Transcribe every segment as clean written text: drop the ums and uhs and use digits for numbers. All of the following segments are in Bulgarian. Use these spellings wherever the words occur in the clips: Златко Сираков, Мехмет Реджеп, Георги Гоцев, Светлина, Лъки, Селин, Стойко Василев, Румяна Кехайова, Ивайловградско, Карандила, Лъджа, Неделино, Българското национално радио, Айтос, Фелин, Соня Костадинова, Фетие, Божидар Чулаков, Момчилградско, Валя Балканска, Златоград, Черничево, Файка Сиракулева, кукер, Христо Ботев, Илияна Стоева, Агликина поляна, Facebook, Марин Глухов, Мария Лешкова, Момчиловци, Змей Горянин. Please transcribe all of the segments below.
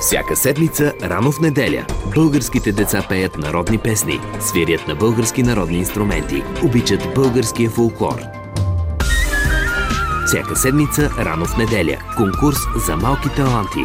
Всяка седмица, рано в неделя, българските деца пеят народни песни, свирят на български народни инструменти, обичат българския фолклор. Всяка седмица, рано в неделя, конкурс за малки таланти.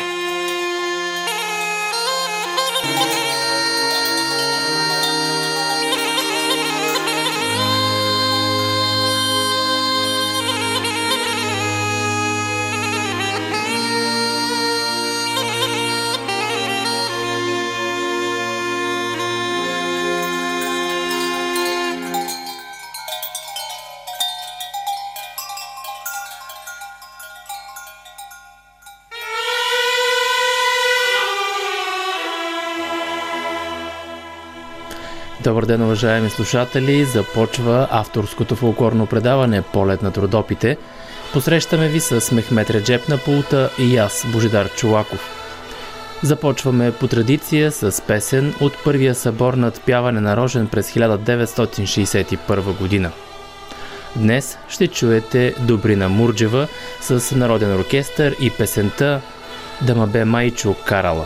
Добър ден, уважаеми слушатели! Започва авторското фолклорно предаване «Полет над Родопите». Посрещаме ви с Мехмет Реджеп на пулта и аз, Божидар Чулаков. Започваме по традиция с песен от първия събор над пяване на Рожен през 1961 година. Днес ще чуете Добрина Мурджева с народен оркестър и песента «Да ма бе майчо карала».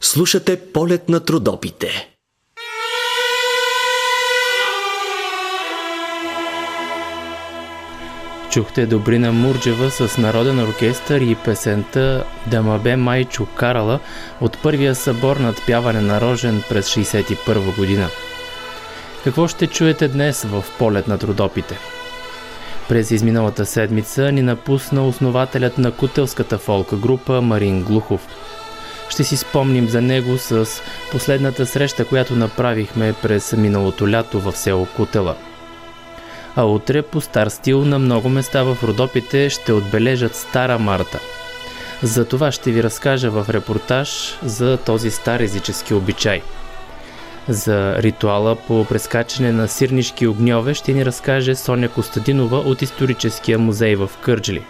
Слушате «Полет над Родопите». Чухте Добрина Мурджева с народен оркестър и песента «Да ма бе майчо карала» от първия събор над пяване на Рожен през 1961 година. Какво ще чуете днес в Полет над Родопите? През изминалата седмица ни напусна основателят на Кутелската фолк група Марин Глухов. Ще си спомним за него с последната среща, която направихме през миналото лято в село Кутела. А утре по стар стил на много места в Родопите ще отбележат Стара Марта. За това ще ви разкажа в репортаж за този стар езически обичай. За ритуала по прескачане на сирнишки огньове ще ни разкаже Соня Костадинова от Историческия музей в Кърджали.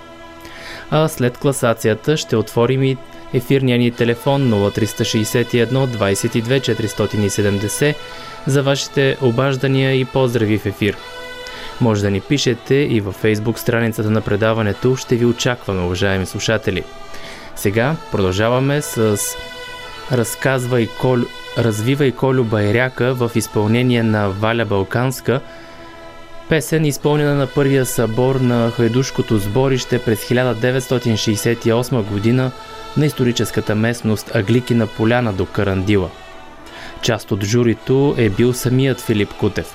А след класацията ще отворим и ефирния ни телефон 0361 22 470 за вашите обаждания и поздрави в ефир. Може да ни пишете и във Facebook страницата на предаването, ще ви очакваме, уважаеми слушатели. Сега продължаваме с Развивай Колю Байряка в изпълнение на Валя Балканска, песен изпълнена на първия събор на Хайдушкото сборище през 1968 година на историческата местност Агликина поляна до Карандила. Част от журито е бил самият Филип Кутев.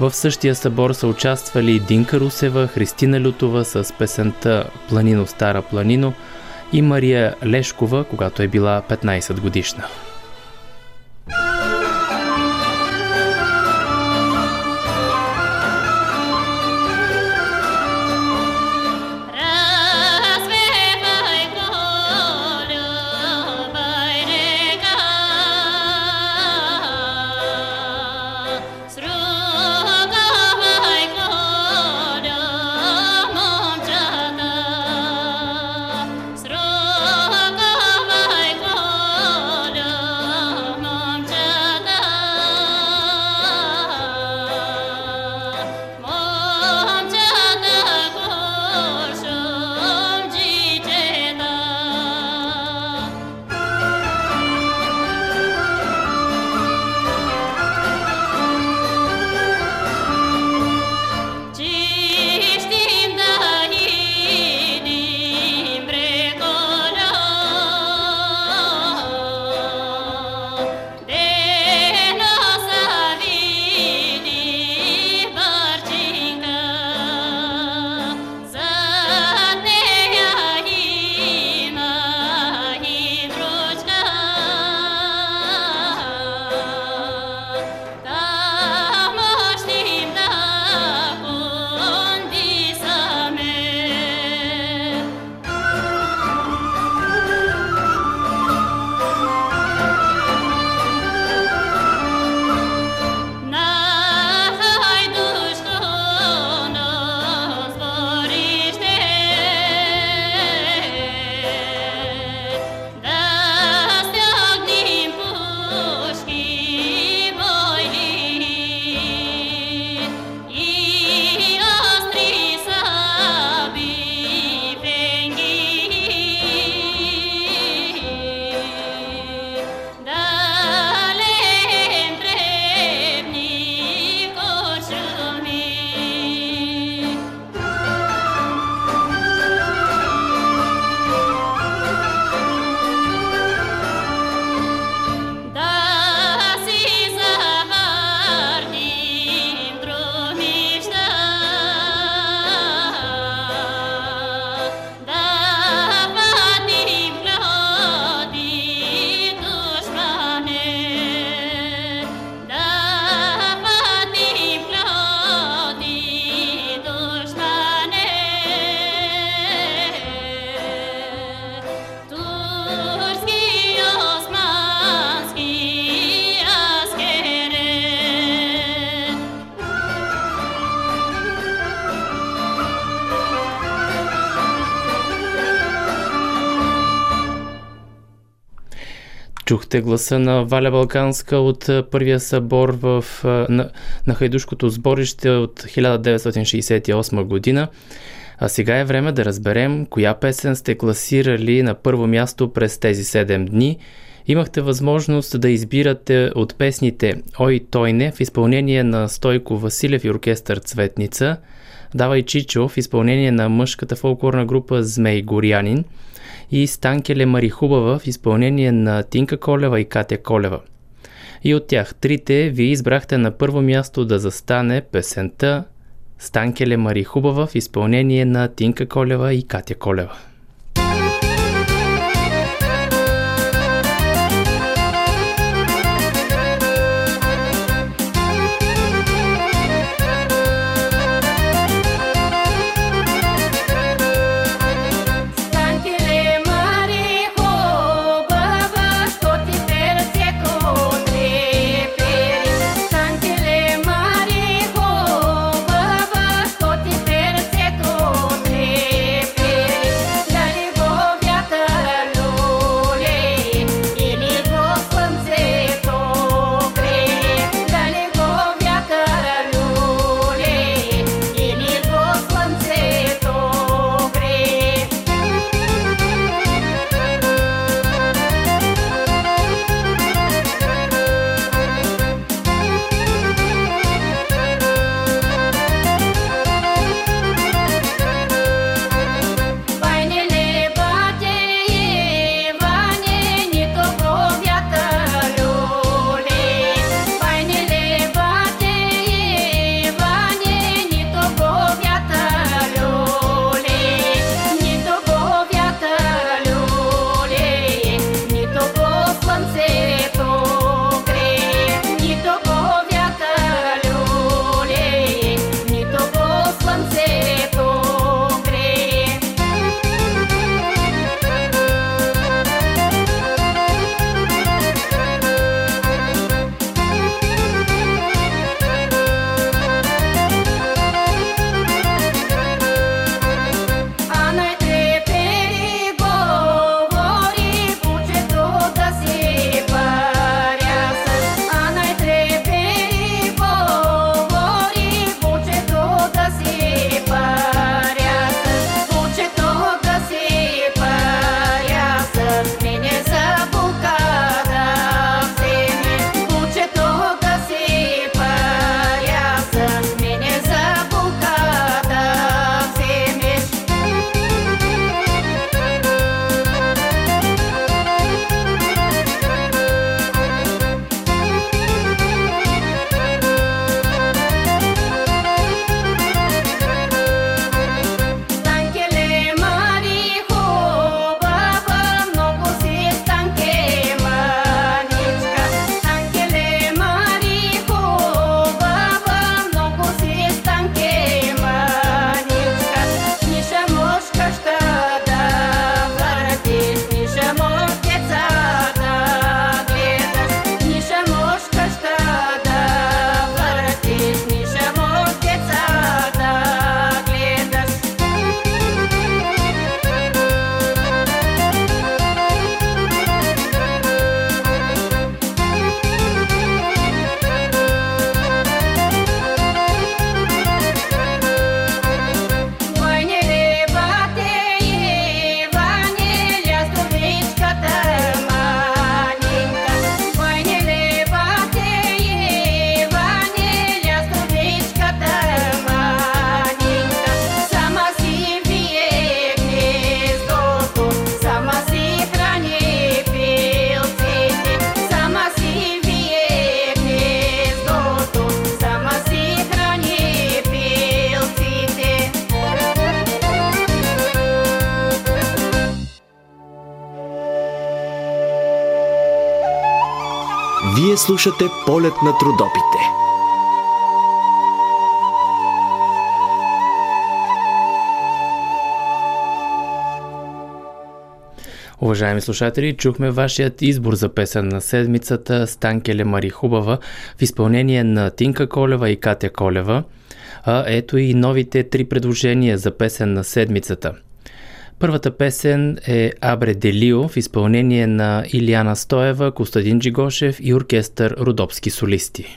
В същия събор са участвали Динка Русева, Христина Лютова с песента «Планино, стара планино» и Мария Лешкова, когато е била 15 годишна. Чухте гласа на Валя Балканска от първия събор на Хайдушкото сборище от 1968 година. А сега е време да разберем коя песен сте класирали на първо място през тези 7 дни. Имахте възможност да избирате от песните «Ой, той не» в изпълнение на Стойко Василев и оркестър Цветница, «Давай Чичо» в изпълнение на мъжката фолклорна група «Змей Горянин» и «Станкеле Марихубава» в изпълнение на Тинка Колева и Катя Колева. и от тях трите вие избрахте на първо място да застане песента «Станкеле Мари Хубава» в изпълнение на Тинка Колева и Катя Колева. Слушате полет над Родопите. Уважаеми слушатели, чухме вашият избор за песен на седмицата «Станкеле Мари Хубава» в изпълнение на Тинка Колева и Катя Колева. А ето и новите три предложения за песен на седмицата. Първата песен е «Абре Делио» в изпълнение на Илияна Стоева, Костадин Джигошев и оркестър Родопски солисти.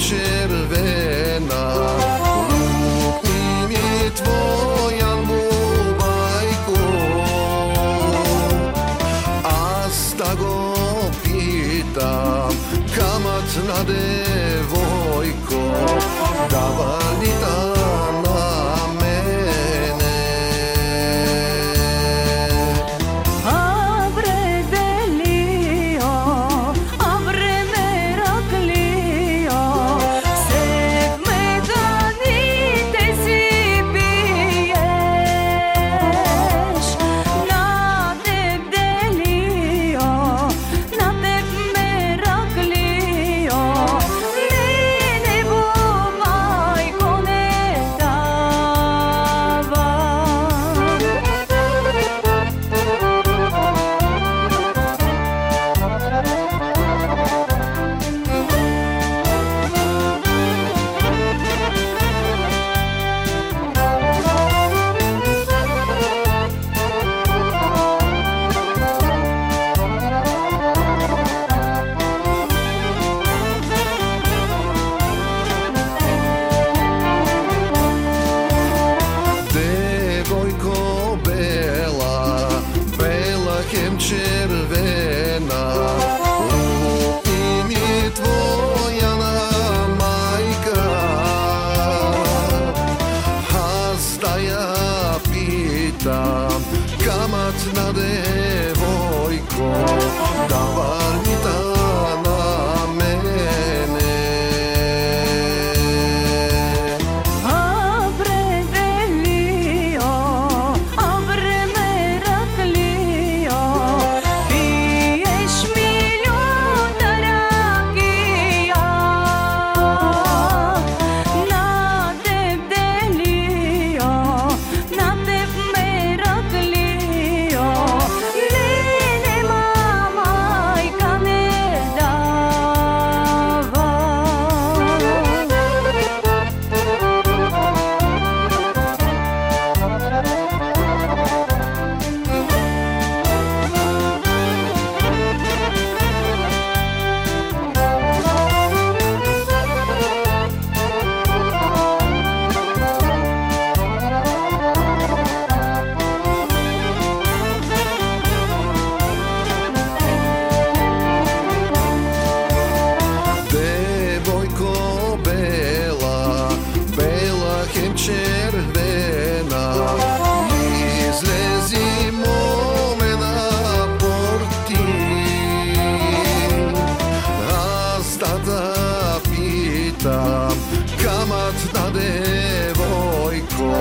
съм червена. Рукни ми твоя мубайко, аз да го питам, камът на девойко, дава ли там на мене? Абре делио, абре мераклио, се в меданите си биеш. На теб делио, на теб мераклио, не го майко не Девойко бела, бела хем червена, рукни ми твоя на майка, аз да я питам, камът на девойко, дава ли та на мене? Абре делио, абре мераклио, пиеш милиона ракия. На теб делио, на теб мераклио, не мамайка не Девойко бела, бела хем червена, излези моме на порти, аз да да питам, камът на девойко,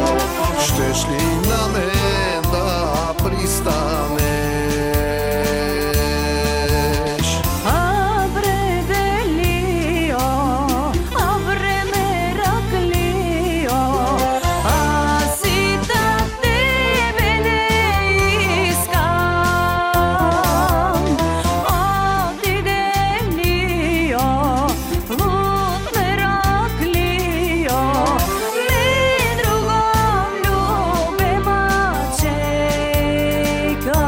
щеш ли на мен да пристанеш? Абре делио, абре мераклио, аз и да тебе не искам. Оти делио, лут мераклио, ми другом любима чека.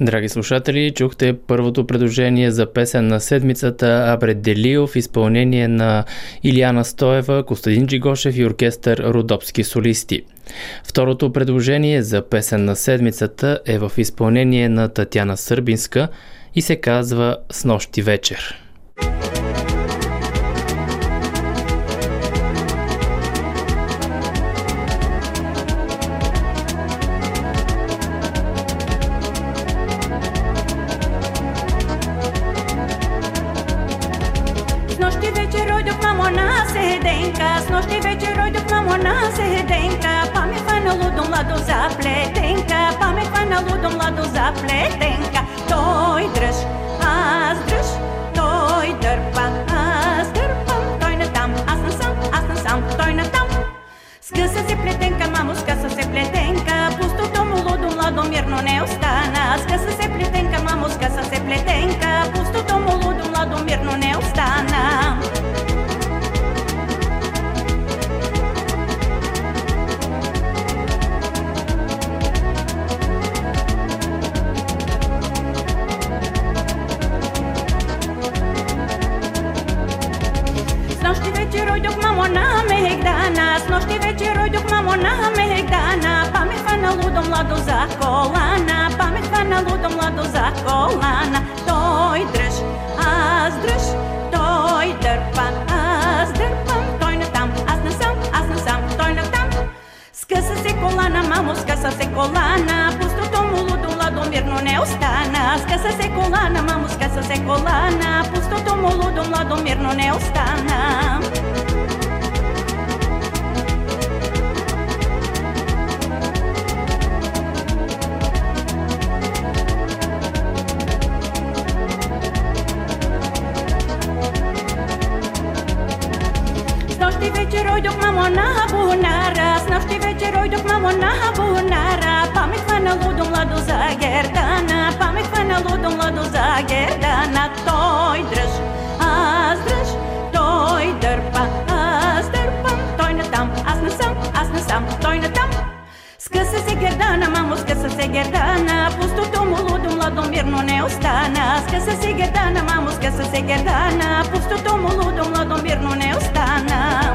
Драги слушатели, чухте първото предложение за песен на седмицата Абре делио в изпълнение на Илияна Стоева, Костадин Джигошев и оркестър Родопски солисти. Второто предложение за песен на седмицата е в изпълнение на Татяна Сърбинска и се казва Снощи вечер. Снощи вечер одох на монасе Денка, снощи вечер одох на монасе Денка, па ме хвана лудо младо за плетенка, па ме хвана лудо младо за плетенка. Той дръж, аз дръж, той дърпа, аз дърпам, той натам, аз насам, аз насам, той натам. Скъса се плетенка, мамо, скъса се плетенка, пустото му лудо младо мирно не остана. Скъса се плетенка, мамо, скъса се плетенка, пустото му лудо младо мирно не остана. колана. Той дръж, аз дръж, той дърпа, аз дърпам. Той натам, аз насам, аз насам, той натам. Скъса се колана, мамо, скъса се колана. Пустото му лудо, младо, мирно не остана. Скъса се колана, мамо, скъса се колана. Пустото му лудо, младо, мирно не остана. Дойдох, мамо, на абонара, с нощи вечер дойдох, мамо, на абонара. Паметва на лудо, младо за гердана, паметва на лудо, младо за гердана. Той дръж, аз дръж, той дърпа, аз дърпам. Той натам, аз насам, аз насам, той натам. Скъса се гердана, мамо, скъса се гердана. Пустото му лудо, младо, мирно не остана. Скъса се гердана, мамо, скъса се гердана. Пустото му лудо, младо, мирно не остана.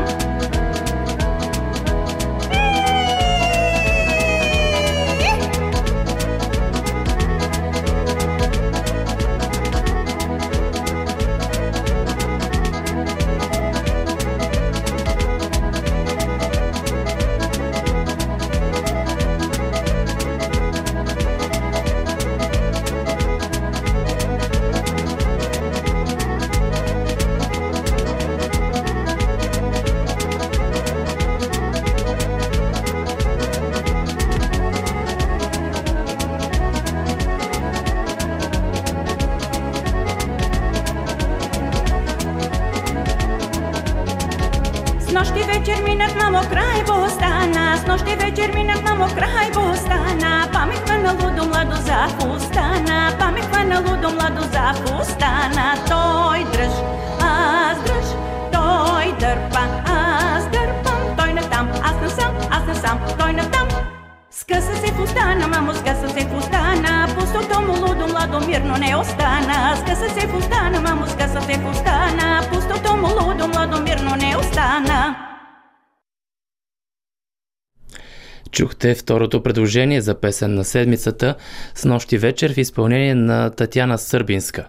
Чухте второто предложение за песен на седмицата с нощи вечер в изпълнение на Татяна Сърбинска.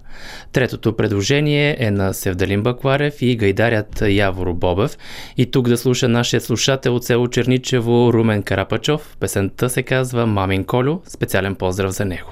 Третото предложение е на Севдалин Бакларев и гайдарят Явор Бобев. И тук да слуша нашия слушател от село Черничево Румен Карапачов. Песента се казва «Мамин Колю». Специален поздрав за него.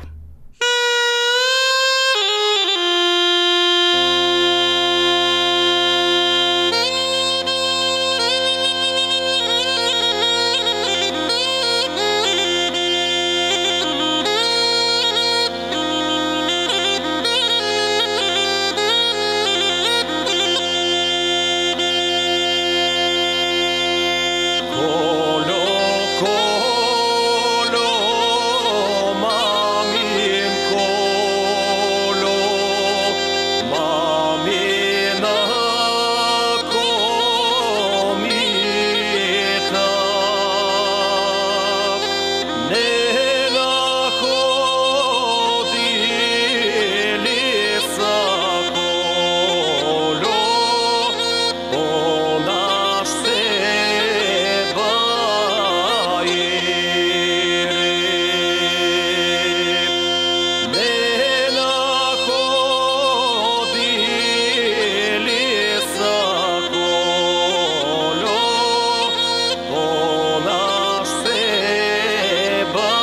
But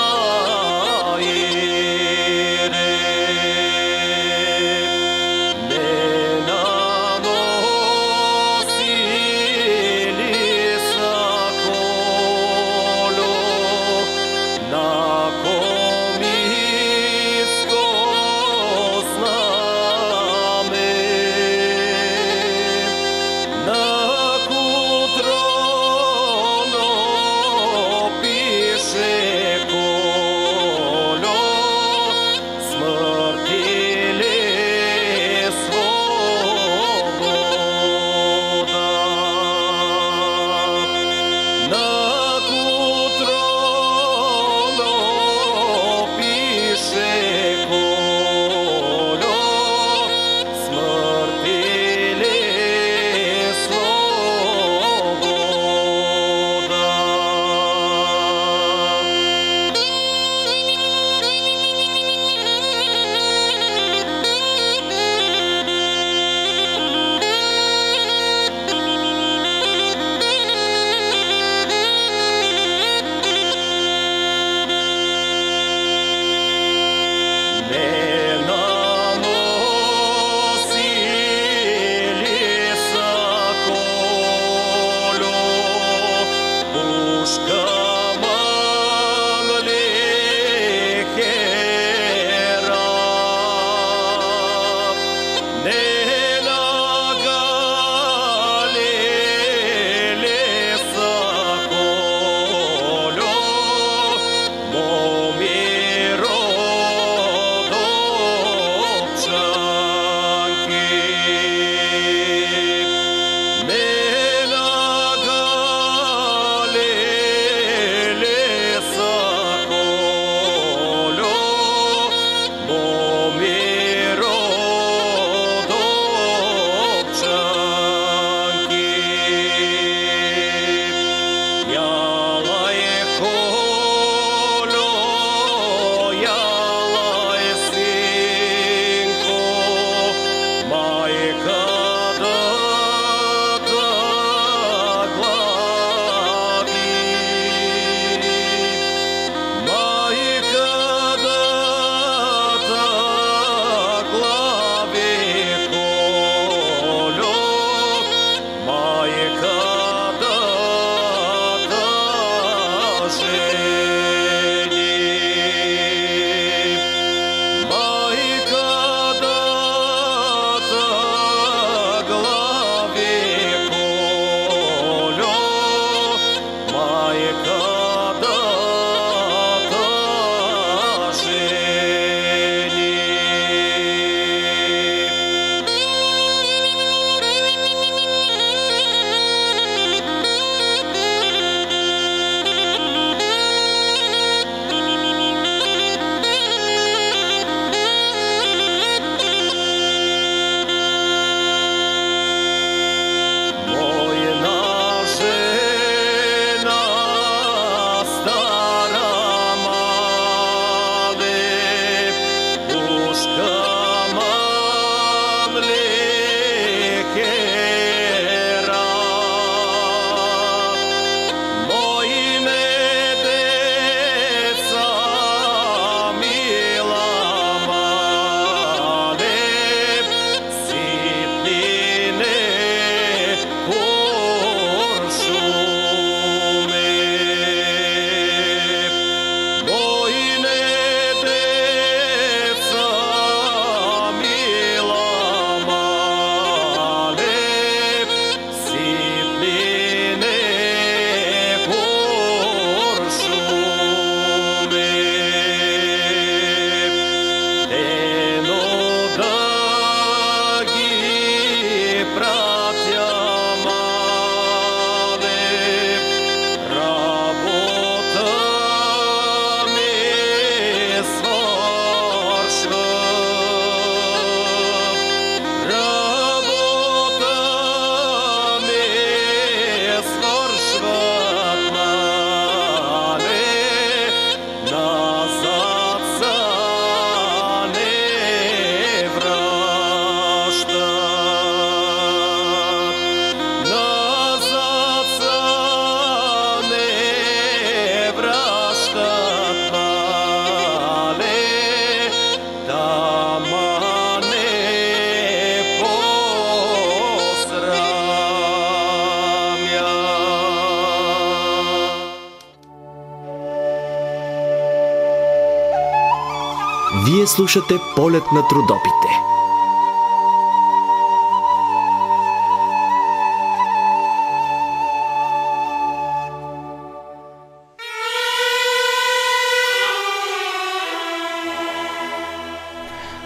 Вие слушате Полет над Родопите.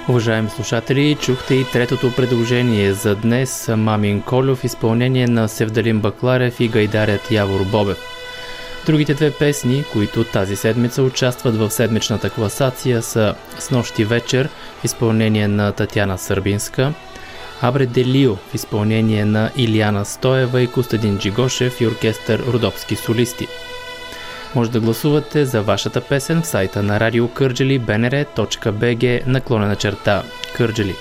Уважаеми слушатели, чухте и третото предложение за днес, Мамин Кольо в изпълнение на Севдалин Бакларев и гайдарят Явор Бобев. Другите две песни, които тази седмица участват в седмичната класация, са «Снощи вечер» в изпълнение на Татяна Сърбинска, «Абре Делио» в изпълнение на Илияна Стоева и Костадин Джигошев и оркестър Родопски солисти. Може да гласувате за вашата песен в сайта на Радио Кърджали bnr.bg/Кърджали.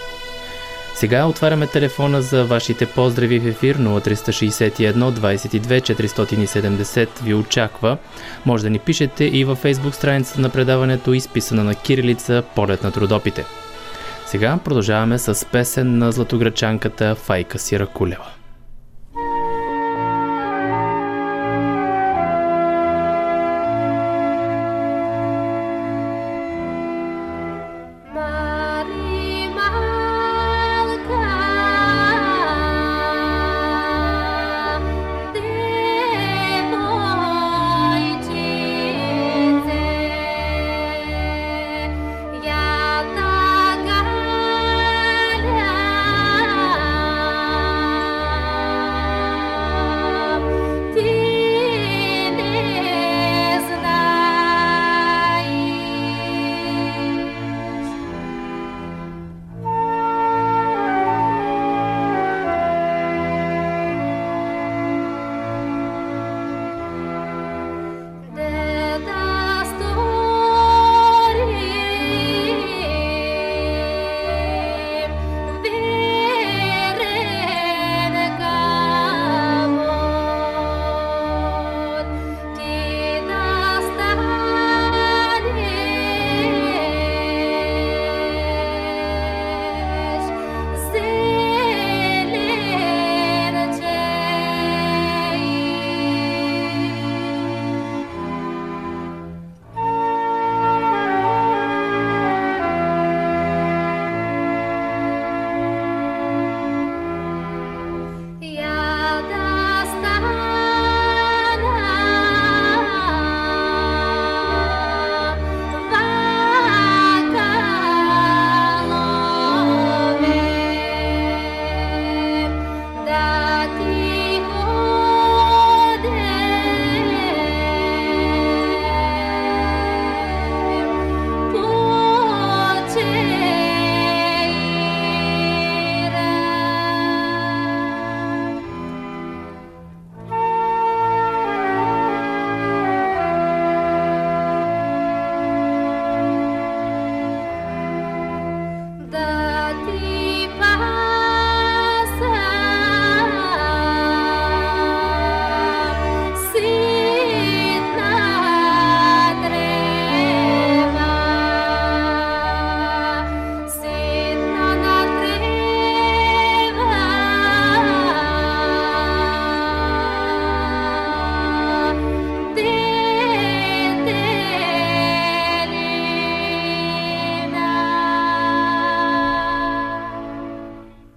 Сега отваряме телефона за вашите поздрави в ефир. 0361 22 470 ви очаква. Може да ни пишете и във Facebook страницата на предаването, изписана на кирилица Полет над Родопите. Сега продължаваме с песен на златограчанката Файка Сиракулева.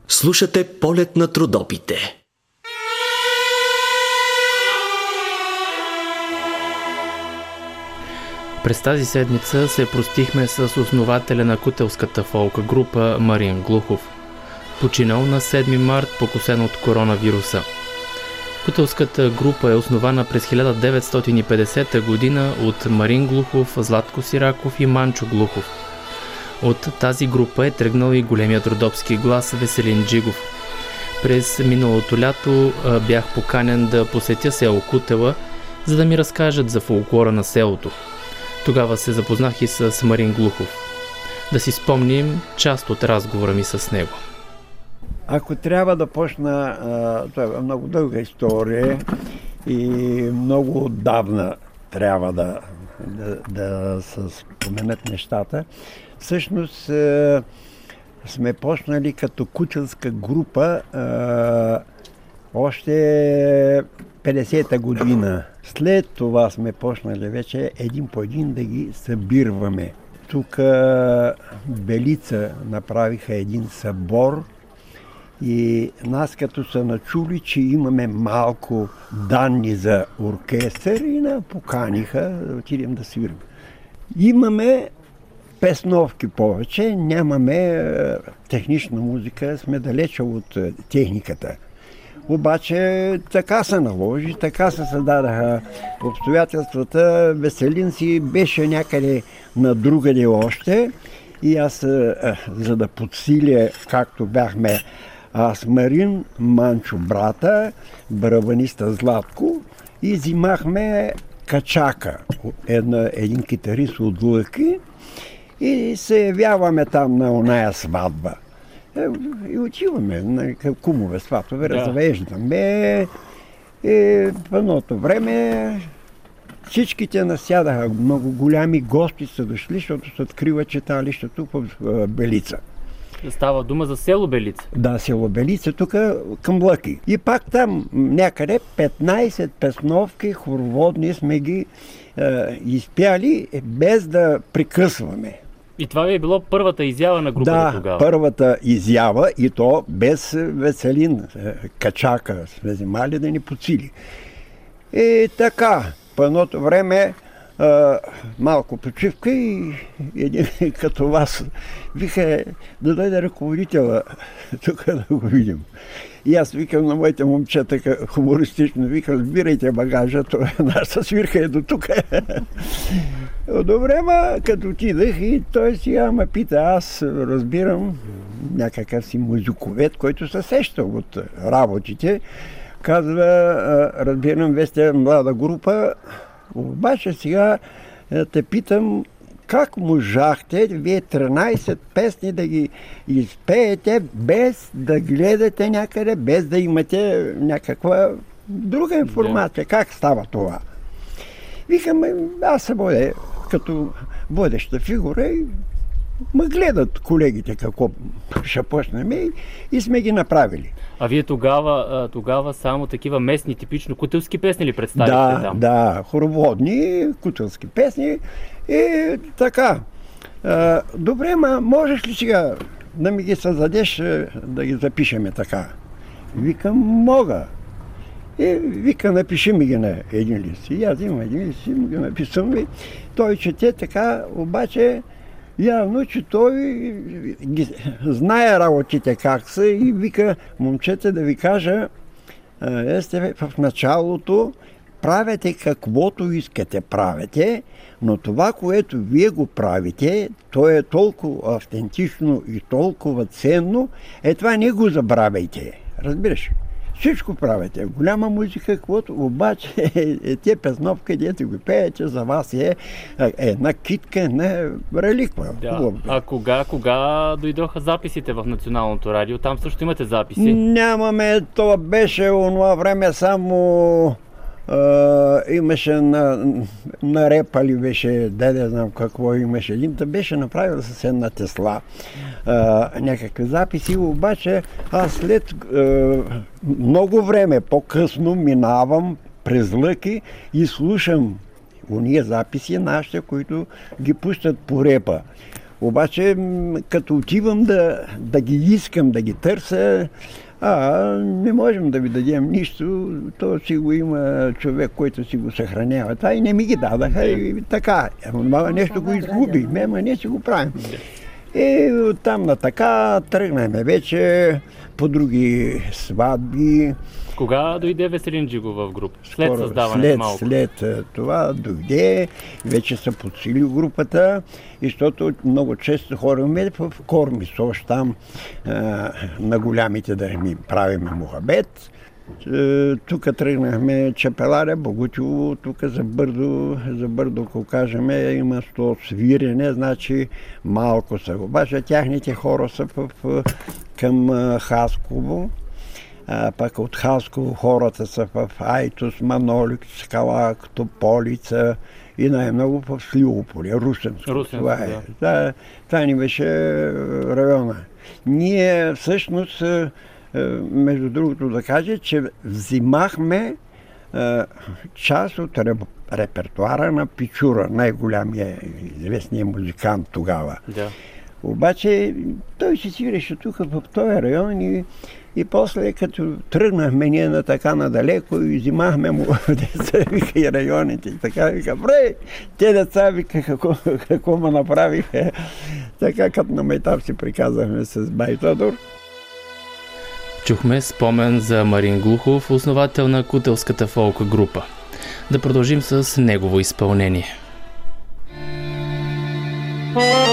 Слушате Полет над Родопите. През тази седмица се простихме с основателя на Кутелската фолк група Марин Глухов, починал на 7 март, покусен от коронавируса. Кутелската група е основана през 1950 година от Марин Глухов, Златко Сираков и Манчо Глухов. От тази група е тръгнал и големият родопски глас Веселин Джигов. През миналото лято бях поканен да посетя село Кутела, за да ми разкажат за фолклора на селото. Тогава се запознах и с Марин Глухов. Да си спомним част от разговора ми с него. Ако трябва да почна, това е много дълга история и много отдавна трябва да се споменат нещата. Всъщност сме почнали като кутелска група още 50-та година. След това сме почнали вече един по един да ги събирваме. Тук Белица направиха един събор и нас като са начули, че имаме малко данни за оркестър и на поканиха да отидем да свирим. Имаме песновки повече, нямаме технична музика, сме далече от техниката. Обаче така се наложи, така се създадаха обстоятелствата. Веселин си беше някъде на другаде още и аз, за да подсиля, както бяхме аз Марин, Манчо брата, барабаниста Златко, и взимахме Качака, един китарист от Лъки, и се явяваме там на оная сватба. И отиваме на кумове, сватове, развеждаме. И в едното време всичките насядаха, много голями гости са дошли, защото се открива читалище тук в Белица. Става дума за село Белица. Да, село Белица, тук към Лъки. И пак там някъде 15 песновки хороводни сме ги изпяли, без да прекъсваме. И това ви е било първата изява на групата тогава? Да, първата изява, и то без Веселин Качака сме взимали да ни подсили. И така, по едното време малко почивка и един като вас вика да дойде ръководителя тук да го видим. И аз викам на моите момчета хумористично, викам, сбирайте багажа, това наша свирка е до тук. Добре, ма като отидах и той сега ме пита, аз разбирам някакъв си музиковед, който се сеща от работите. Казва, разбирам, вие сте млада група, обаче сега те питам, как можахте вие 13 песни да ги изпеете без да гледате някъде, без да имате някаква друга информация? Как става това? Викам, аз се водя като водеща фигура и ме гледат колегите какво ще почнем и сме ги направили. А вие тогава само такива местни, типично кутелски песни ли представихте там? Да, хороводни, кутелски песни и така. Добре, ма можеш ли сега да ми ги създадеш, да ги запишеме така? Викам, мога. И вика, напиши ми ги на един лист. И аз имам един лист и му ги написам. И той чете така, обаче явно, че той знае работите как са и вика, момчета, да ви кажа, сте в началото, правете каквото искате, правете, но това, което вие го правите, то е толкова автентично и толкова ценно, това не го забравяйте. Разбираш? Всичко правите, голяма музика, каквото, обаче те песновки, дето го пеете, за вас е една китка, една реликва. Да. А кога дойдоха записите в Националното радио? Там също имате записи? Нямаме, това беше онова време само имаше на репа ли беше, не знам какво имаше. Един беше направил със една Тесла някакви записи, обаче аз след много време по-късно минавам през Лъки и слушам уния записи нашите, които ги пущат по репа. Обаче като отивам да ги искам, да ги търся, не можем да ви дадем нищо, то си го има човек, който си го съхранява. Това и не ми ги дадаха и така. Нещо го изгубихме, ама не си го правим. И оттам на така тръгнаме вече по други сватби. Кога дойде Веселин Джигов в група? След създаването малко? След това дойде, вече се подсили групата, защото много често хора ме в Кормис, още там на голямите да ми правиме мухабет. Тук тръгнахме Чепеларя, Богутево, тук Забърдо, ако кажем, има 100 свирене, значи малко са. Обаче тяхните хора са към Хасково. Пък от Хасково хората са в Айтос, Манолик, Скалак, Тополица и най-много в Сливополе, Русенско. Това е. Да. Това ни беше района. Ние всъщност, между другото да кажа, че взимахме част от репертуара на Пичура, най-голямия известният музикант тогава. Да. Обаче той се свиреше тук в този район и после като тръгнахме ние на така надалеко и взимахме му деца, вика, и районите и така, вика, бре, те деца, вика, какво ме направиха. Така като на майтап си приказахме с Байтадор. Чухме спомен за Марин Глухов, основател на Кутелската фолк група. Да продължим с негово изпълнение. Oh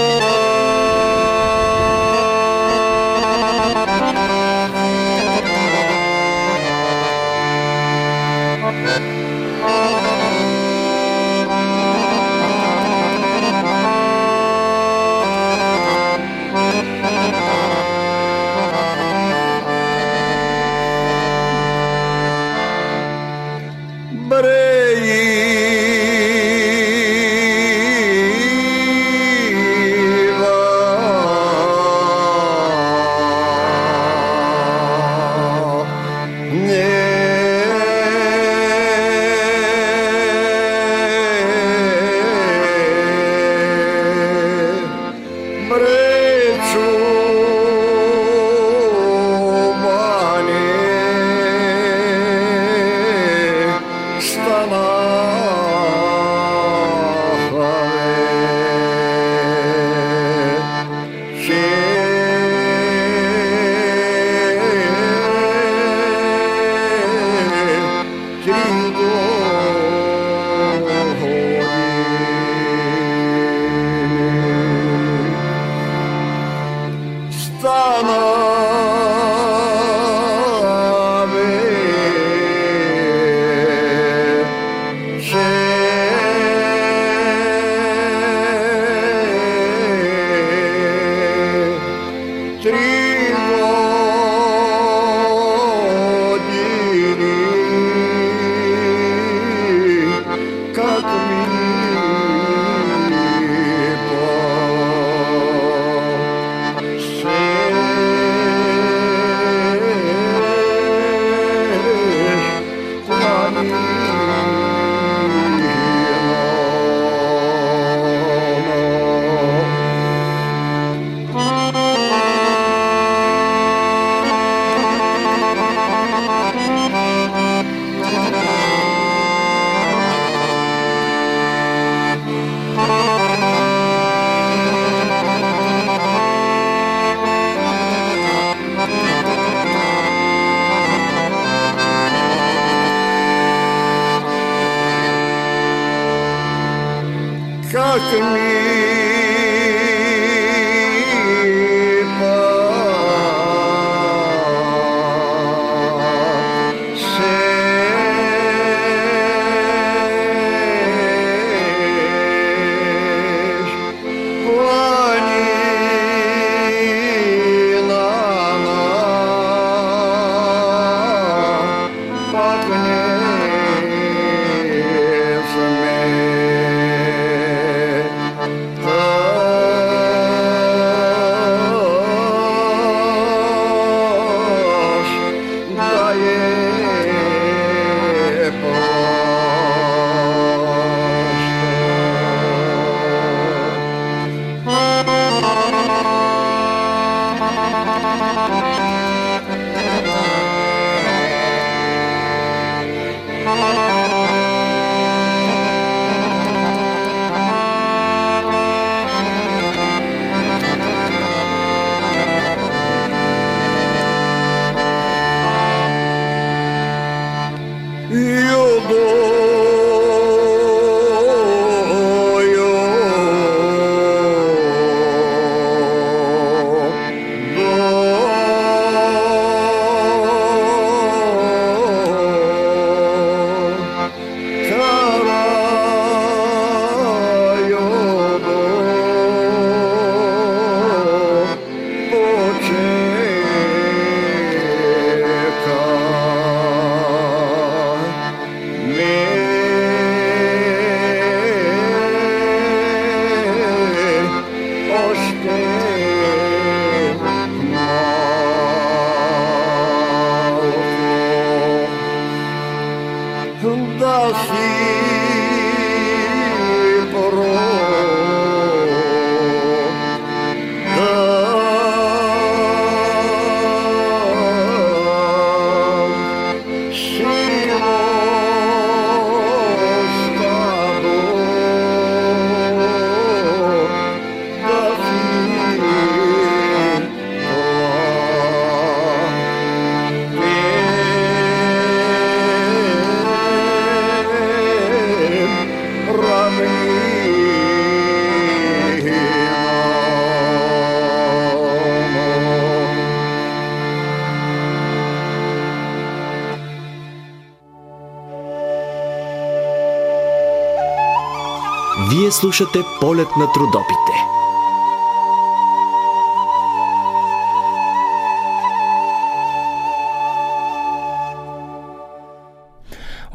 слушате Полет над Родопите.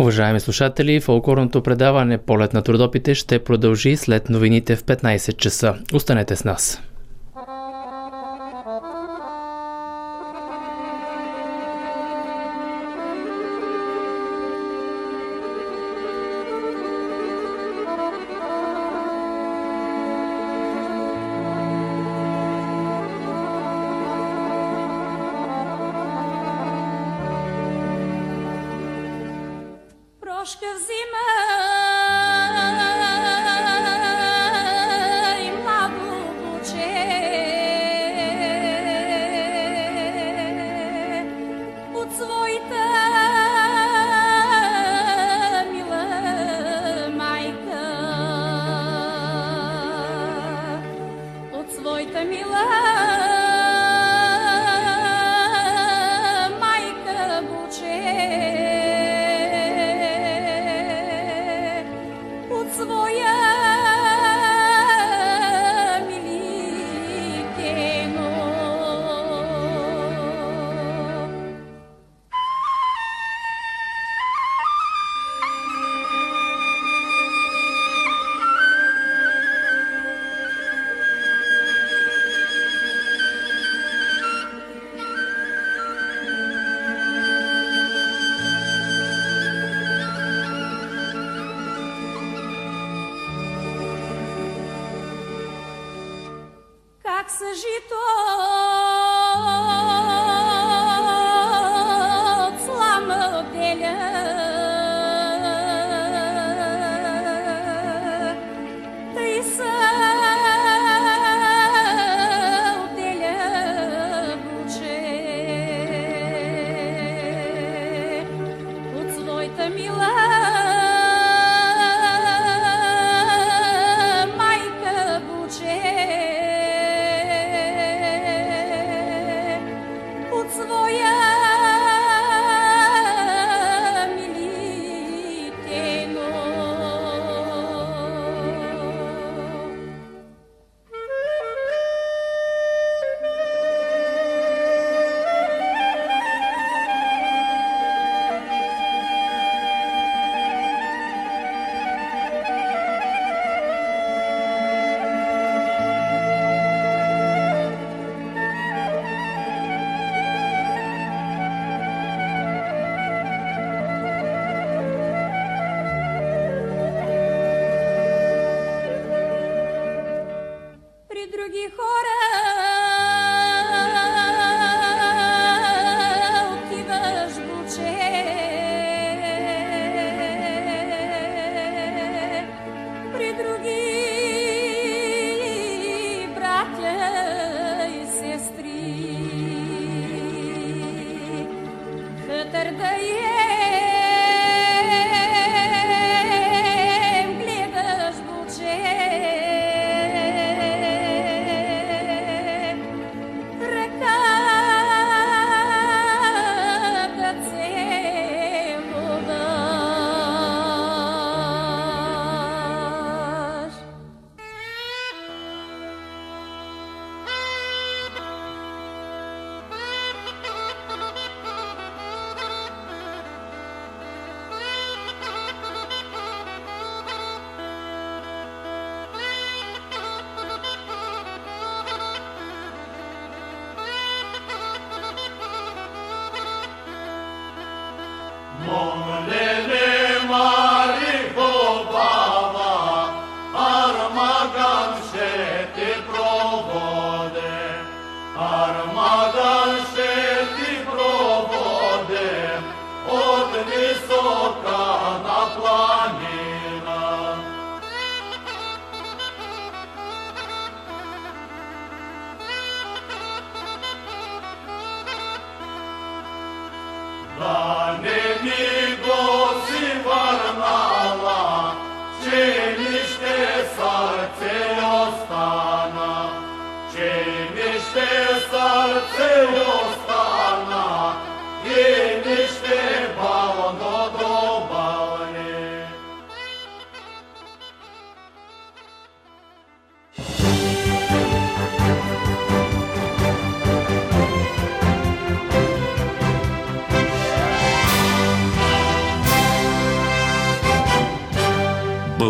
Уважаеми слушатели, фолклорното предаване Полет над Родопите ще продължи след новините в 15 часа. Останете с нас.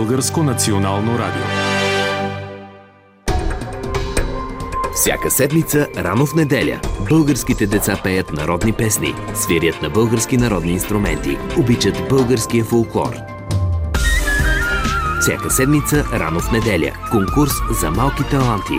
Българско национално радио. Всяка седмица, рано в неделя, българските деца пеят народни песни, свирят на български народни инструменти, обичат българския фолклор. Всяка седмица, рано в неделя, конкурс за малки таланти.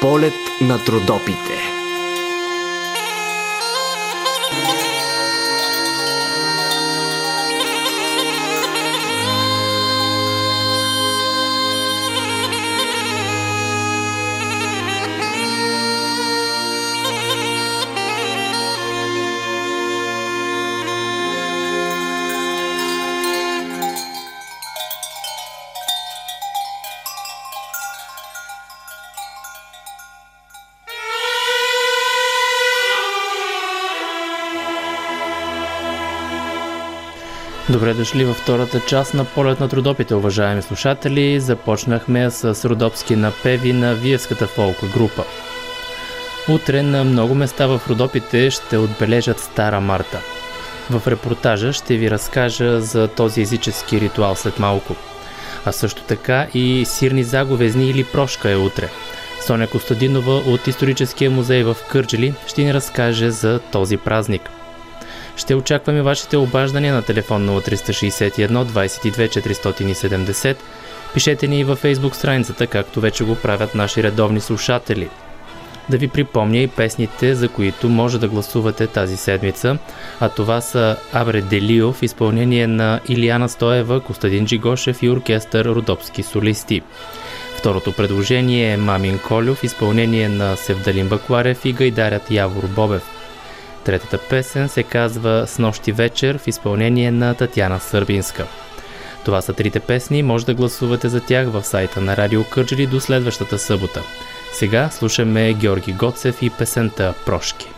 Полет над Родопите. Добре дошли във втората част на Полет над Родопите, уважаеми слушатели. Започнахме с родопски напеви на Виевската фолк група. Утре на много места в Родопите ще отбележат Стара Марта. В репортажа ще ви разкажа за този езически ритуал след малко. А също така и сирни заговезни или прошка е утре. Соня Костадинова от Историческия музей в Кърджали ще ни разкаже за този празник. Ще очакваме вашите обаждания на телефон 0361 22 470. Пишете ни и във Facebook страницата, както вече го правят наши редовни слушатели. Да ви припомня и песните, за които може да гласувате тази седмица, а това са Абре Делио в изпълнение на Илияна Стоева, Костадин Джигошев и оркестър Родопски солисти. Второто предложение е Мамин Колю в изпълнение на Севдалин Бакларев и гайдарят Явор Бобев. Третата песен се казва «Снощи вечер» в изпълнение на Татяна Сърбинска. Това са трите песни, може да гласувате за тях в сайта на Радио Кърджали до следващата събота. Сега слушаме Георги Гоцев и песента «Прошки».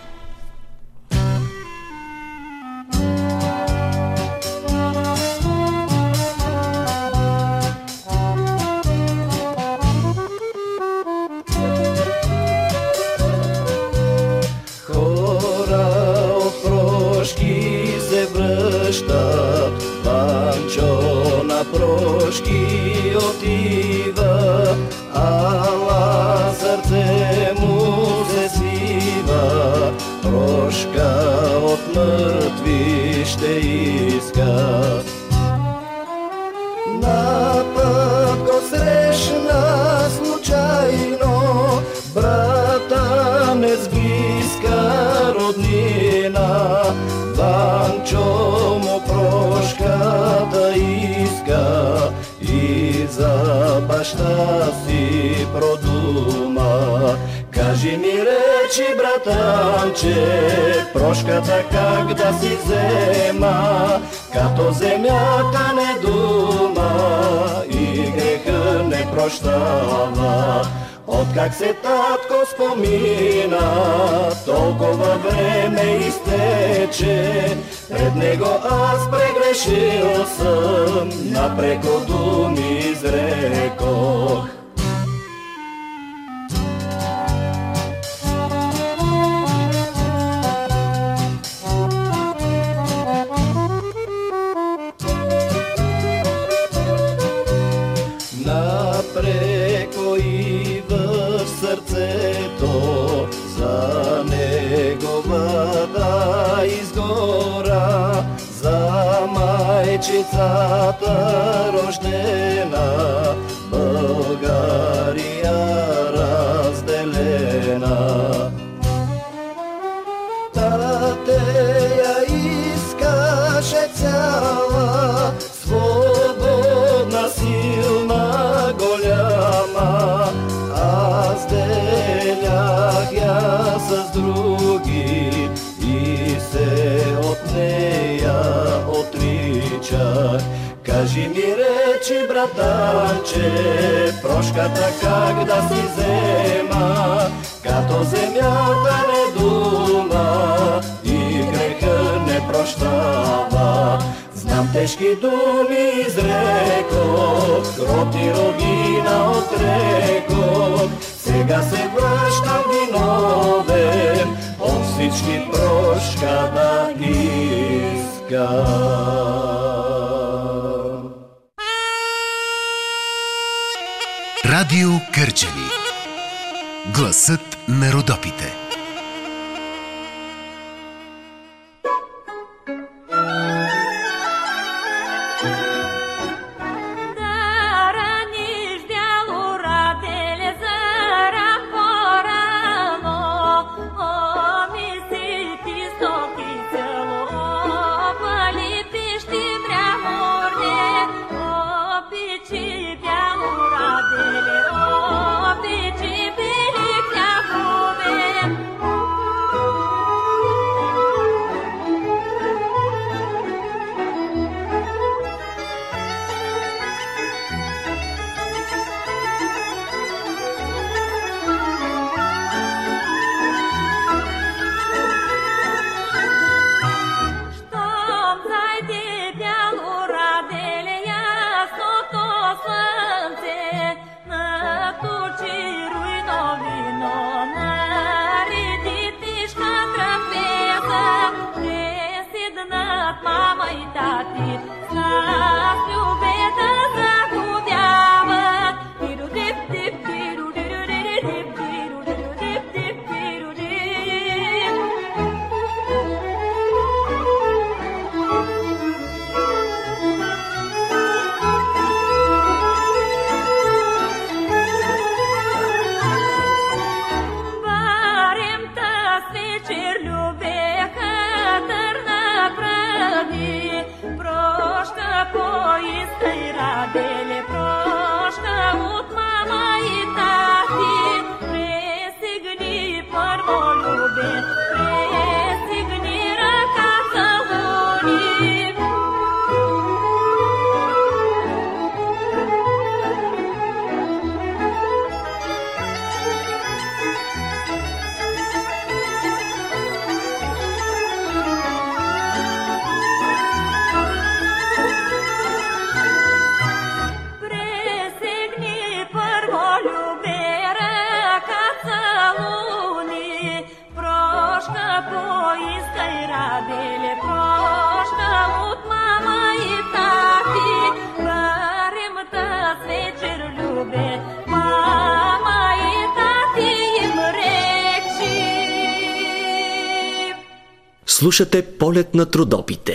Слушате Полет над Родопите.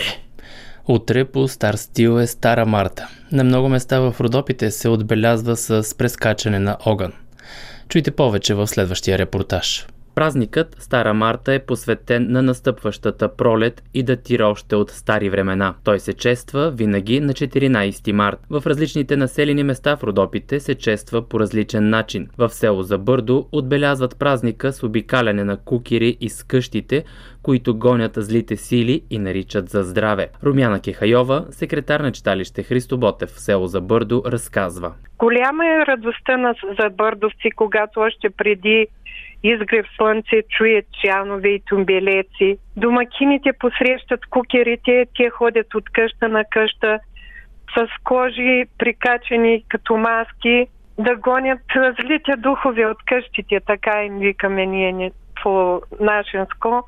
Утре по стар стил е Стара Марта. На много места в Родопите се отбелязва с прескачане на огън. Чуйте повече в следващия репортаж. Празникът Стара Марта е посветен на настъпващата пролет и датира още от стари времена. Той се чества винаги на 14 март. В различните населени места в Родопите се чества по различен начин. В село Забърдо отбелязват празника с обикаляне на кукири из къщите, които гонят злите сили и наричат за здраве. Румяна Кехайова, секретар на читалище Христо Ботев в село Забърдо, разказва. Голяма е радостта на забърдовци, когато още преди изгрев слънце чуят чанове и тумбелеци. Домакините посрещат кукерите, те ходят от къща на къща с кожи прикачени като маски да гонят злите духове от къщите, така им викаме ние по нашинско.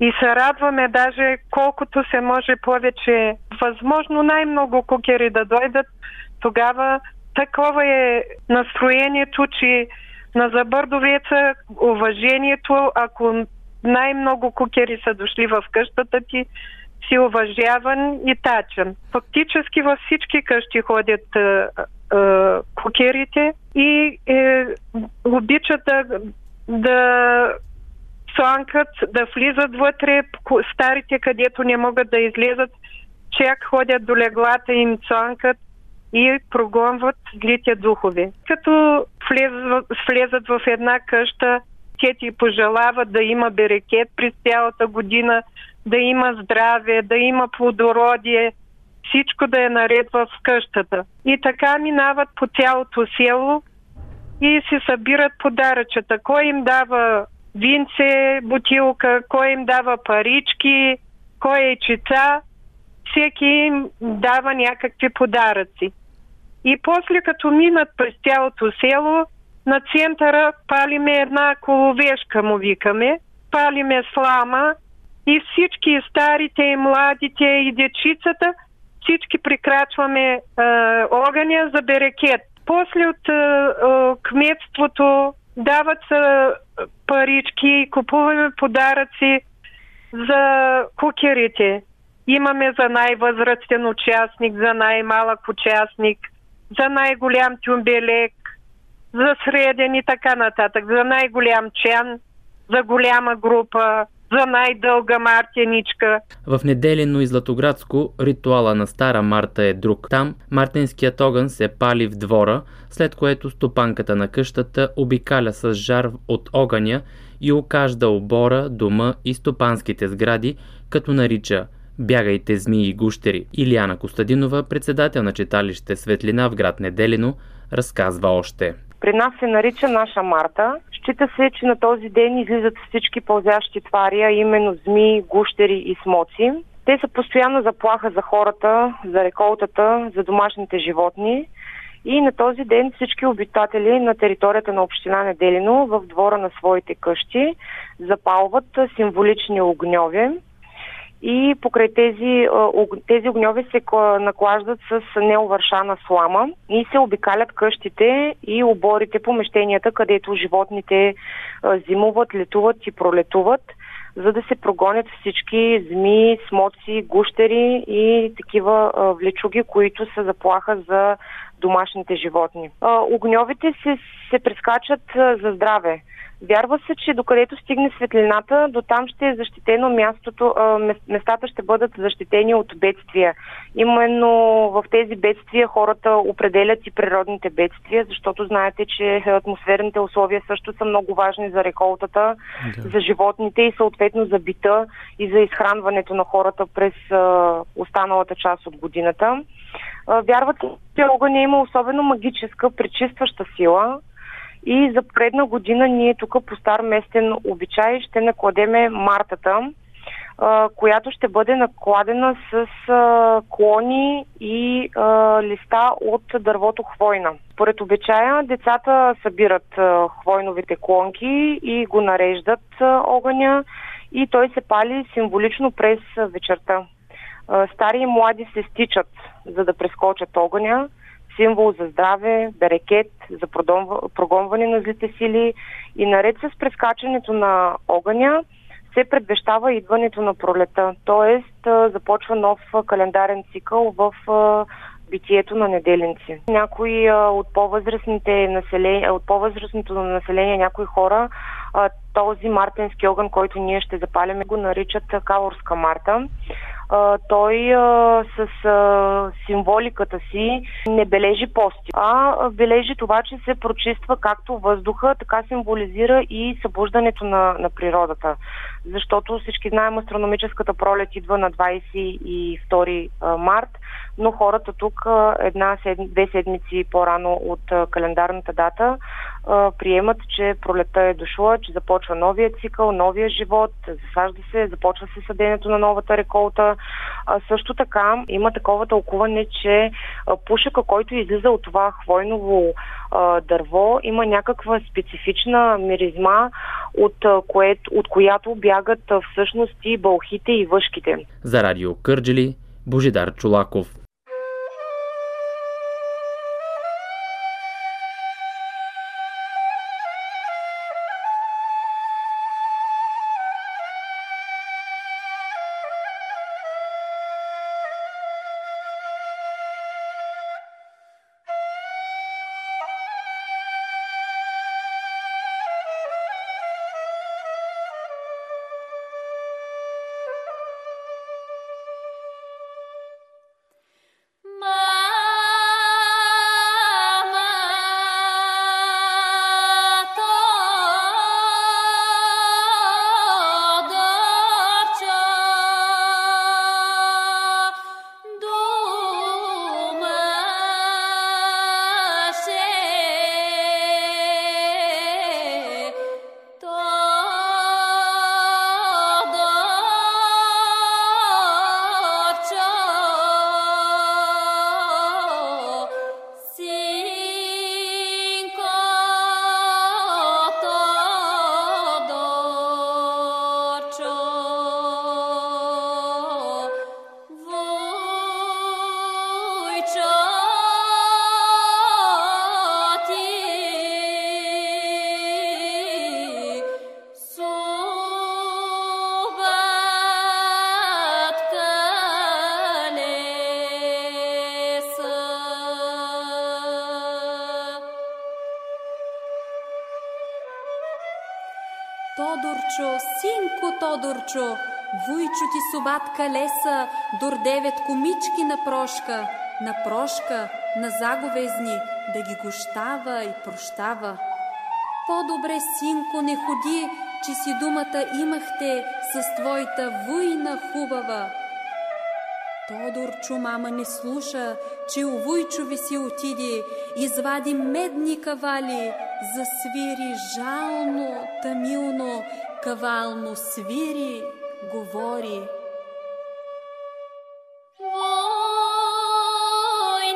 И се радваме даже колкото се може повече, възможно най-много кукери да дойдат. Тогава такова е настроението, че на забърдовеца уважението, ако най-много кукери са дошли в къщата ти, си уважаван и тачен. Фактически във всички къщи ходят кукерите и обичат да слънкат, да влизат вътре, старите, където не могат да излезат, чак ходят до леглата им, слънкат и прогонват злите духове. Като влезат в една къща, те ти пожелават да има берекет през цялата година, да има здраве, да има плодородие, всичко да е наред в къщата. И така минават по цялото село и си събират подаръчета. Кой им дава винце, бутилка, кой им дава парички, кой е чица. Всеки им дава някакви подаръци. И после като минат през цялото село, на центъра палиме една коловешка, му викаме. Палиме слама и всички, и старите, и младите, и дечицата, всички прикрачваме огъня за берекет. После от кметството дават парички и купуваме подаръци за кукерите. Имаме за най-възрастен участник, за най-малък участник, за най-голям тюмбелек, за среден и така нататък, за най-голям чан, за голяма група, за най-дълга мартеничка. В Неделино и Златоградско ритуала на Стара Марта е друг. Там мартенският огън се пали в двора, след което стопанката на къщата обикаля с жар от огъня и окажда обора, дома и стопанските сгради, като нарича „Бягайте, змии и гущери“. Илияна Костадинова, председател на читалище Светлина в град Неделино, разказва още. При нас се нарича наша Марта. Счита се, че на този ден излизат всички пълзящи твари, а именно змии, гущери и смоци. Те са постоянна заплаха за хората, за реколтата, за домашните животни. И на този ден всички обитатели на територията на община Неделино в двора на своите къщи запалват символични огньове. и покрай тези огньове се наклаждат с неовършана слама и се обикалят къщите и оборите, помещенията, където животните зимуват, летуват и пролетуват, за да се прогонят всички змии, смотци, гущери и такива влечуги, които са заплаха за домашните животни. Огньовите се прескачат за здраве. Вярва се, че докъдето стигне светлината, до там ще е защитено мястото, местата ще бъдат защитени от бедствия. Именно в тези бедствия хората определят и природните бедствия, защото знаете, че атмосферните условия също са много важни за реколтата, за животните и съответно за бита и за изхранването на хората през останалата част от годината. Вярват, че огъня има особено магическа, пречистваща сила. И за предна година ние тук по стар местен обичай ще накладеме мартата, която ще бъде накладена с клони и листа от дървото хвойна. Според обичая децата събират хвойновите клонки и го нареждат огъня и той се пали символично през вечерта. Стари и млади се стичат, за да прескочат огъня. Символ за здраве, берекет, за прогонване на злите сили и наред с прескачането на огъня се предвещава идването на пролета, т.е. започва нов календарен цикъл в битието на неделинци. Някои от по-възрастното население, някои хора, този мартенски огън, който ние ще запаляме, го наричат Калорска марта. Той с символиката си не бележи пости, а бележи това, че се прочиства както въздуха, така символизира и събуждането на природата. Защото всички знаем, астрономическата пролет идва на 22 март, но хората тук две седмици по-рано от календарната дата приемат, че пролетта е дошла, че започва новия цикъл, новия живот, започва се съденето на новата реколта. Също така има такова тълкуване, че пушека, който излиза от това хвойново дърво, има някаква специфична миризма, от която бягат всъщност и бълхите и въшките. За Радио Кърджали, Божидар Чулаков. Тодорчо, синко Тодорчо, вуйчо ти собатка леса, дор 9 комички на прошка, на прошка, на заговезни, да ги гощава и прощава. По-добре, синко, не ходи, че си думата имахте с твоята вуйна хубава. Тодорчо, мама не слуша, че у вуйчо ви си отиди, извади медни кавали, засвири жално, тъмилно, кавално свири, говори. Войне,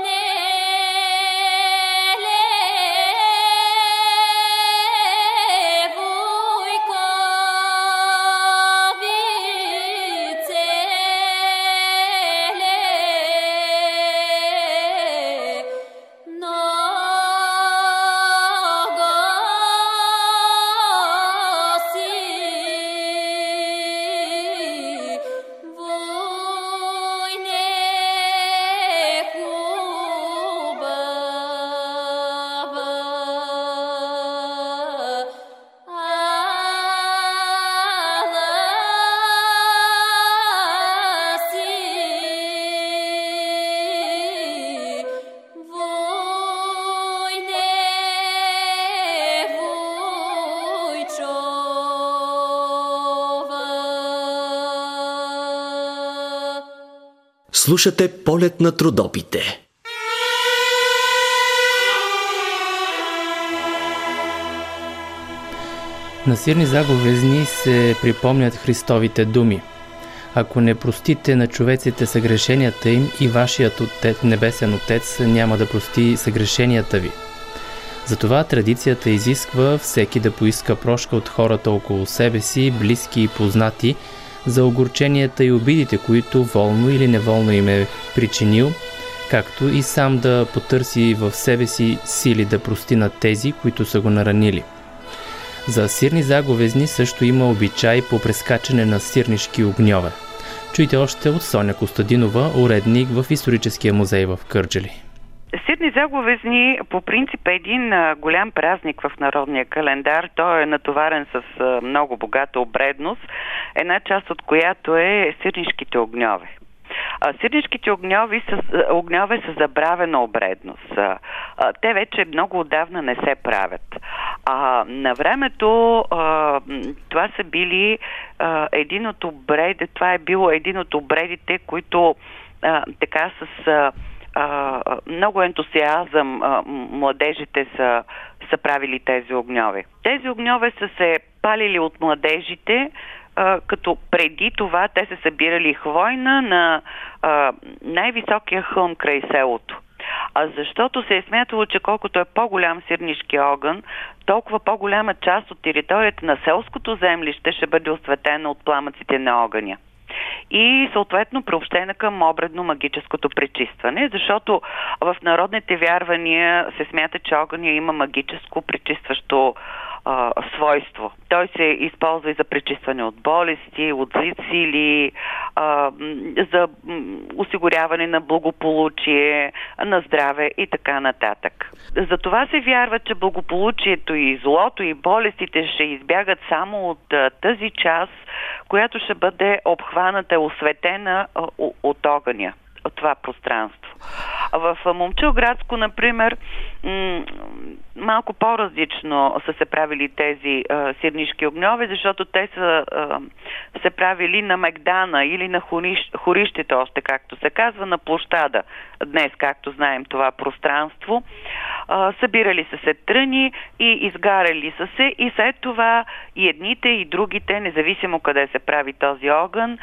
войка, вице. Слушате "Полет над Родопите". На Сирни заговезни се припомнят Христовите думи: ако не простите на човеците съгрешенията им, и вашият отец, небесен отец, няма да прости съгрешенията ви. Затова традицията изисква всеки да поиска прошка от хората около себе си, близки и познати, за огорченията и обидите, които волно или неволно им е причинил, както и сам да потърси в себе си сили да прости на тези, които са го наранили. За сирни заговезни също има обичай по прескачане на сирнишки огньове. Чуйте още от Соня Костадинова, уредник в Историческия музей в Кърджали. Сирни заговезни по принцип е един голям празник в народния календар. Той е натоварен с много богата обредност, една част от която е сирнишките огньове. Сирнишките огньове са забравена обредност. Те вече много отдавна не се правят. На времето това са били един от обредите, това е било един от обредите, които така с много ентусиазъм младежите са правили тези огньове. Тези огньове са се палили от младежите, като преди това те се събирали хвойна на най-високия хълм край селото. Защото се е смятало, че колкото е по-голям сирнишки огън, толкова по-голяма част от територията на селското землище ще бъде осветена от пламъците на огъня и съответно приобщена към обредно-магическото пречистване, защото в народните вярвания се смята, че огъня има магическо пречистващо свойство. Той се използва и за пречистване от болести, от зли сили, за осигуряване на благополучие, на здраве и така нататък. Затова се вярва, че благополучието и злото и болестите ще избягат само от тази част, която ще бъде обхваната, осветена от огъня, от това пространство. В Момчилградско, например, малко по-различно са се правили тези сирнишки огньове, защото те са се правили на Мегдана или на хорището, още както се казва, на площада. Днес, както знаем, това пространство. Събирали са се тръни и изгаряли са се, и след това и едните и другите, независимо къде се прави този огън,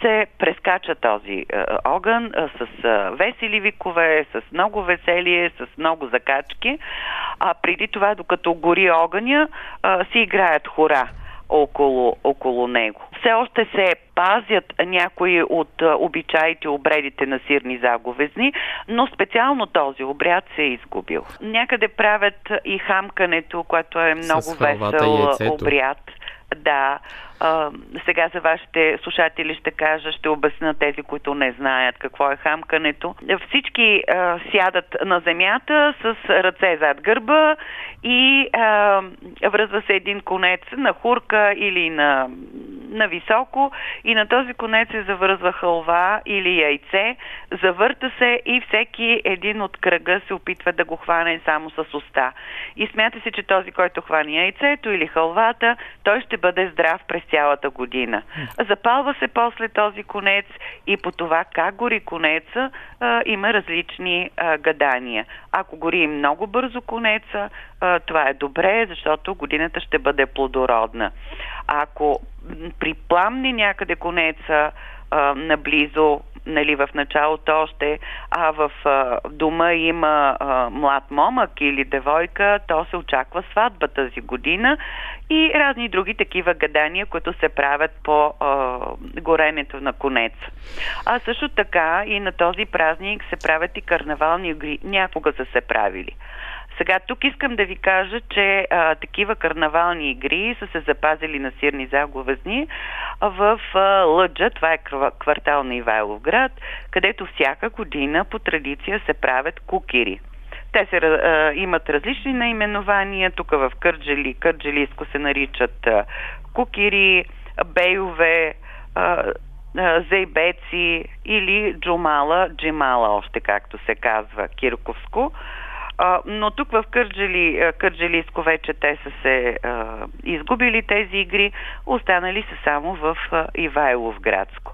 се прескача този огън с весели викове, с много веселие, с много закачки. А преди това, докато гори огъня, си играят хора около него. Все още се пазят някои от обичаите, обредите на сирни заговезни, но специално този обряд се е изгубил. Някъде правят и хамкането, което е много весел обряд. Да, сега за вашите слушатели ще кажа, ще обясня тези, които не знаят какво е хамкането. Всички сядат на земята с ръце зад гърба и връзва се един конец на хурка или на високо, и на този конец се завързва халва или яйце, завърта се и всеки един от кръга се опитва да го хване само с уста. И смята се, че този, който хване яйцето или халвата, той ще бъде здрав през цялата година. Запалва се после този конец и по това как гори конеца има различни гадания. Ако гори много бързо конеца, това е добре, защото годината ще бъде плодородна. Ако припламне някъде конеца наблизо, нали, в началото още, в дома има млад момък или девойка, то се очаква сватба тази година и разни други такива гадания, които се правят по горенето на конец. А също така и на този празник се правят и карнавални игри. Някога са се правили. Сега тук искам да ви кажа, че такива карнавални игри са се запазили на сирни заговезни в Лъджа, това е квартал на Ивайловград, където всяка година по традиция се правят кукири. Те се, имат различни наименования, тук в Кърджали, кърджалийско се наричат кукири, бейове, зейбеци или джумала, джимала още както се казва кирковско. Но тук в Кърджалийско вече те са се изгубили тези игри, останали са само в Ивайловградско.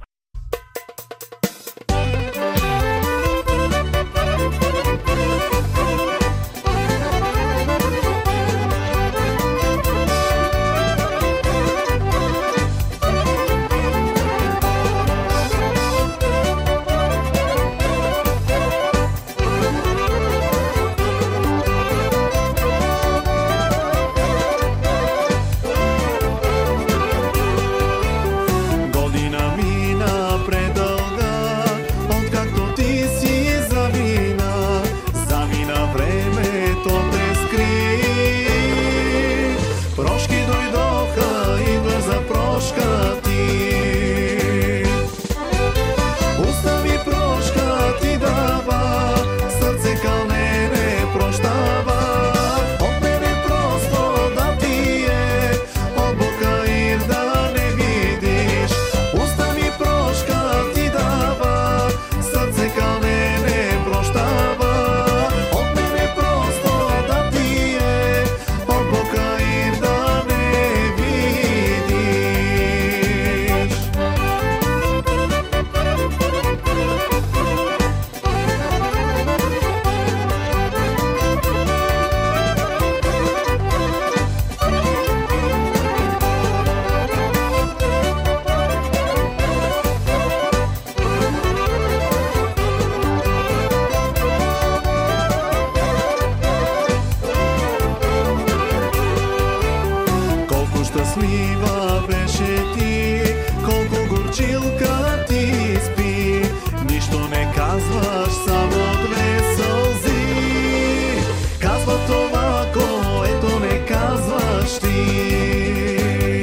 щастлива беше ти, колко горчилка ти изпи, нищо не казваш, само две сълзи. Казва това, което не казваш ти.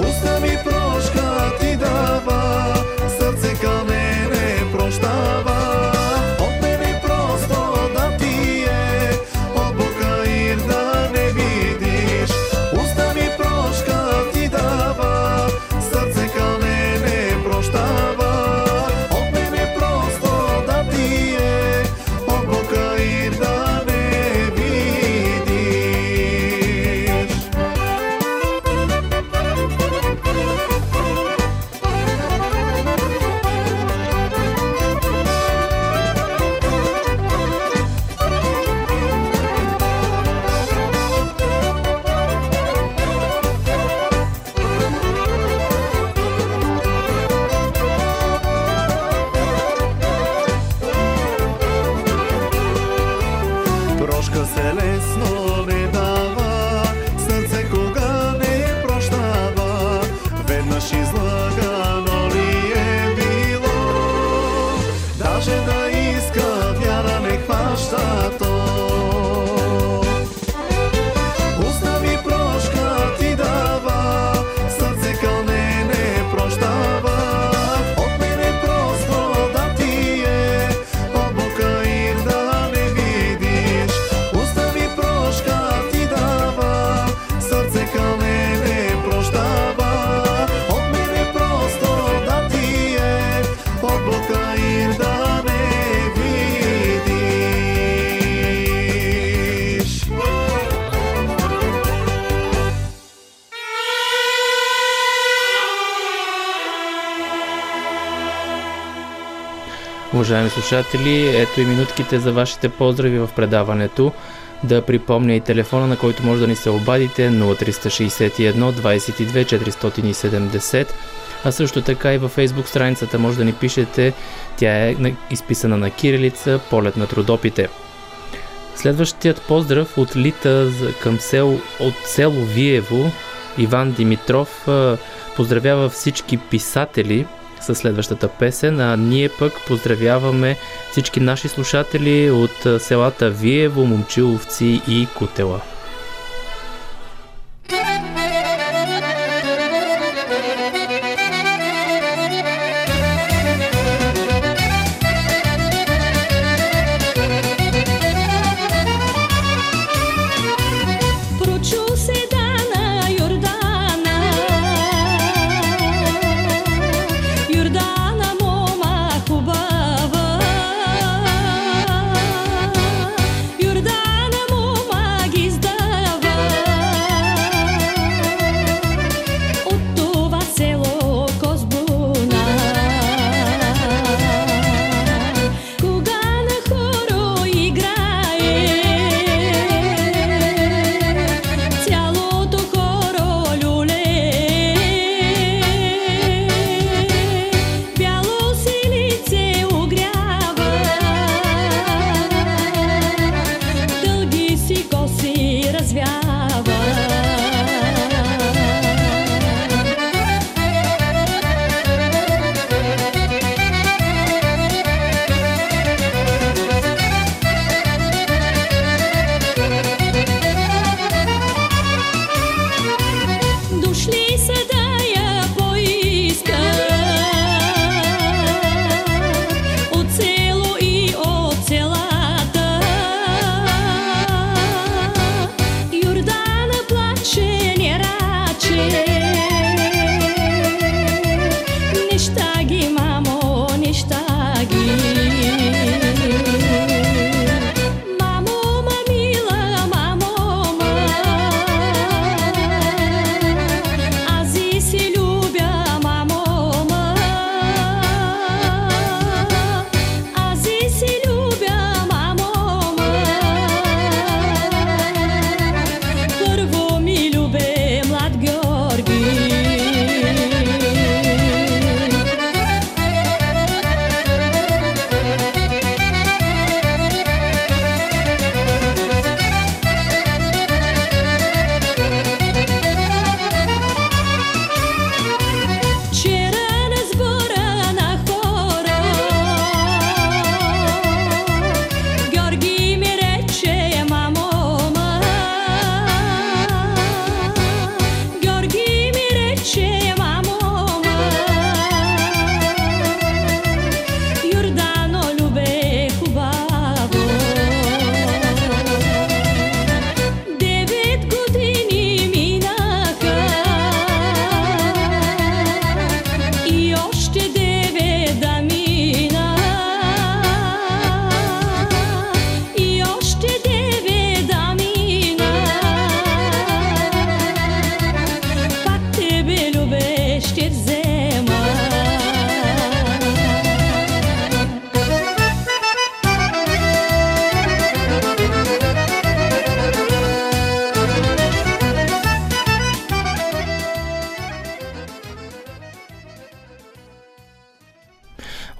Уста ми прошка ти дава, сърце към мене прощава. Уважаеми слушатели, ето и минутките за вашите поздрави в предаването. Да припомня и телефона, на който може да ни се обадите, 0361 22 470, а също така и във фейсбук страницата може да ни пишете, тя е изписана на кирилица, Полет над Родопите. Следващият поздрав от Лита към село Виево, Иван Димитров поздравява всички писатели със следващата песен, а ние пък поздравяваме всички наши слушатели от селата Виево, Момчиловци и Кутела.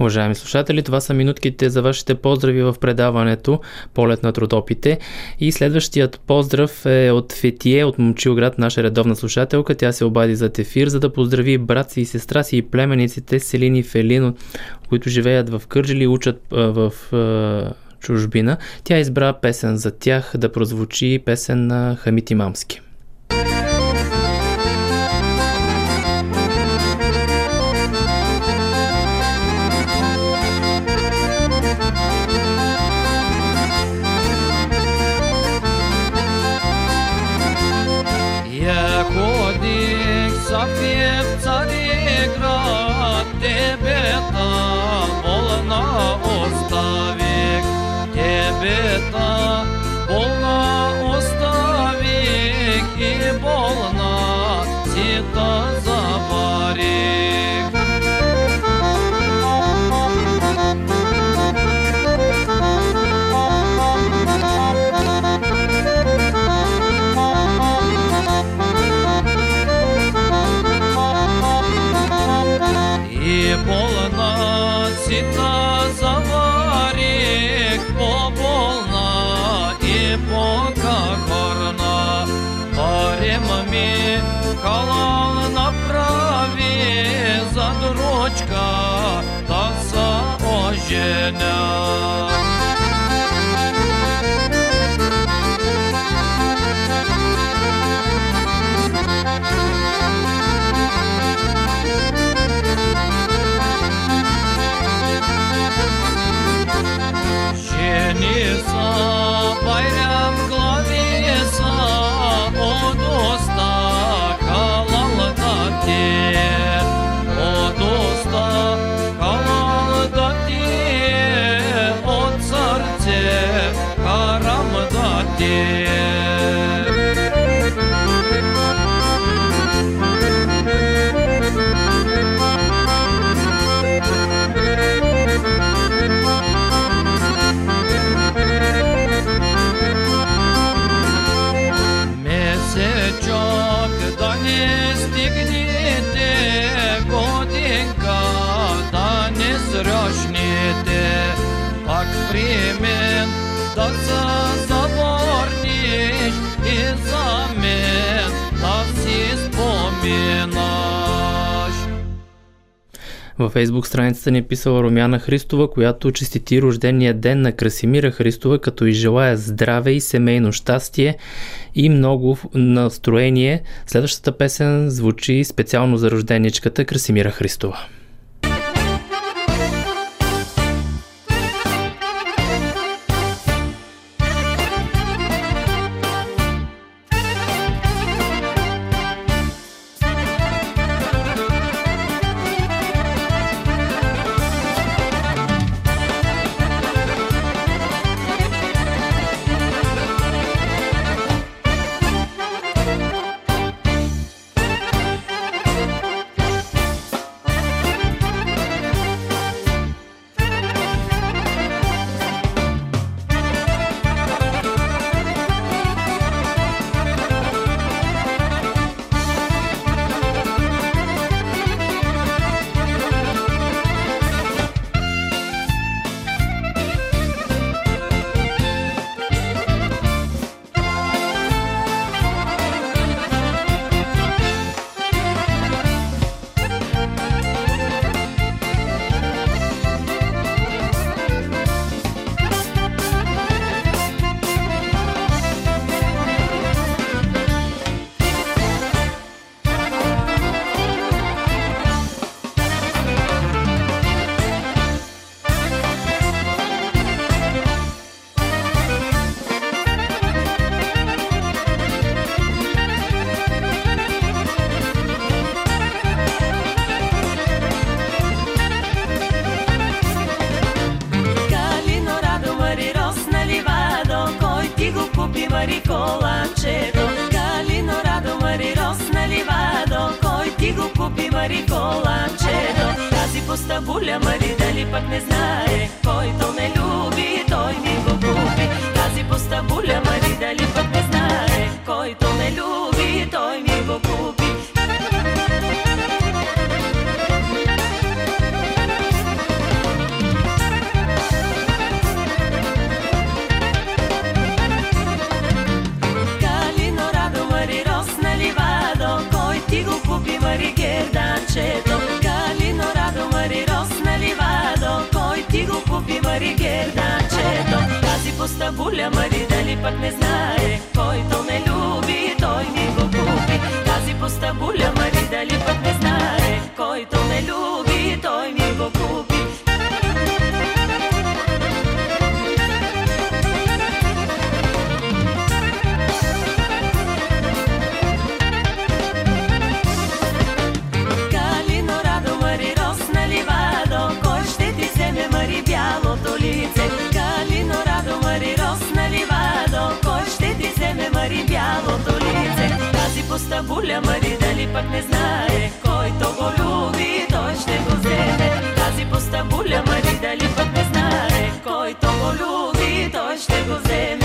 Уважаеми слушатели, това са минутките за вашите поздрави в предаването Полет над Родопите. И следващият поздрав е от Фетие, от Момчилград, наша редовна слушателка. Тя се обади за ефир, за да поздрави брат си и сестра си и племениците Селин и Фелин, които живеят в Кърджали и учат в чужбина. Тя избра песен за тях да прозвучи, песен на Хамид Имамски. Във Фейсбук страницата ни е писала Румяна Христова, която честити рождения ден на Красимира Христова, като и желая здраве и семейно щастие и много настроение. Следващата песен звучи специално за рожденичката Красимира Христова. Мари герначето, тази пуста буля, Мари, дали пък не знае, който ме люби, той ми го купи. Тази пуста буля, Мари, дали пък не знае, който ме люби, той ми го купи. Мари, бялото лице, тази пуста буля, Мари, дали пък не знае, който го люби, той ще го вземе. Тази пуста буля, Мари, дали пък не знае, който го люби, той ще го вземе.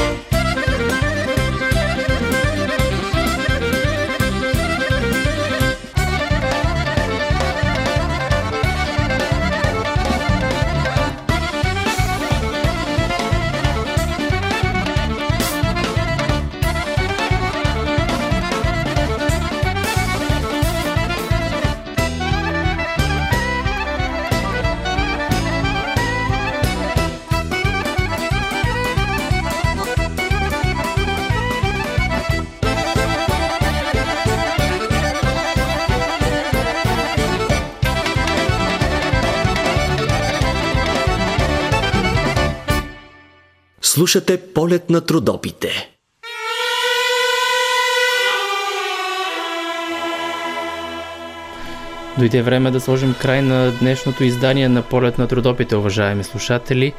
Слушате Полет над Родопите. Дойде време да сложим край на днешното издание на Полет над Родопите, уважаеми слушатели.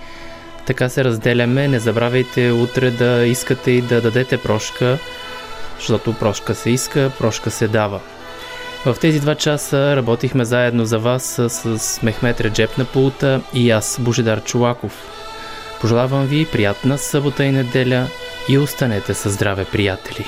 Така се разделяме. Не забравяйте утре да искате и да дадете прошка, защото прошка се иска, прошка се дава. В тези 2 часа работихме заедно за вас с Мехмет Реджеп на пулта и аз, Божидар Чулаков. Пожелавам ви приятна събота и неделя и останете със здраве, приятели!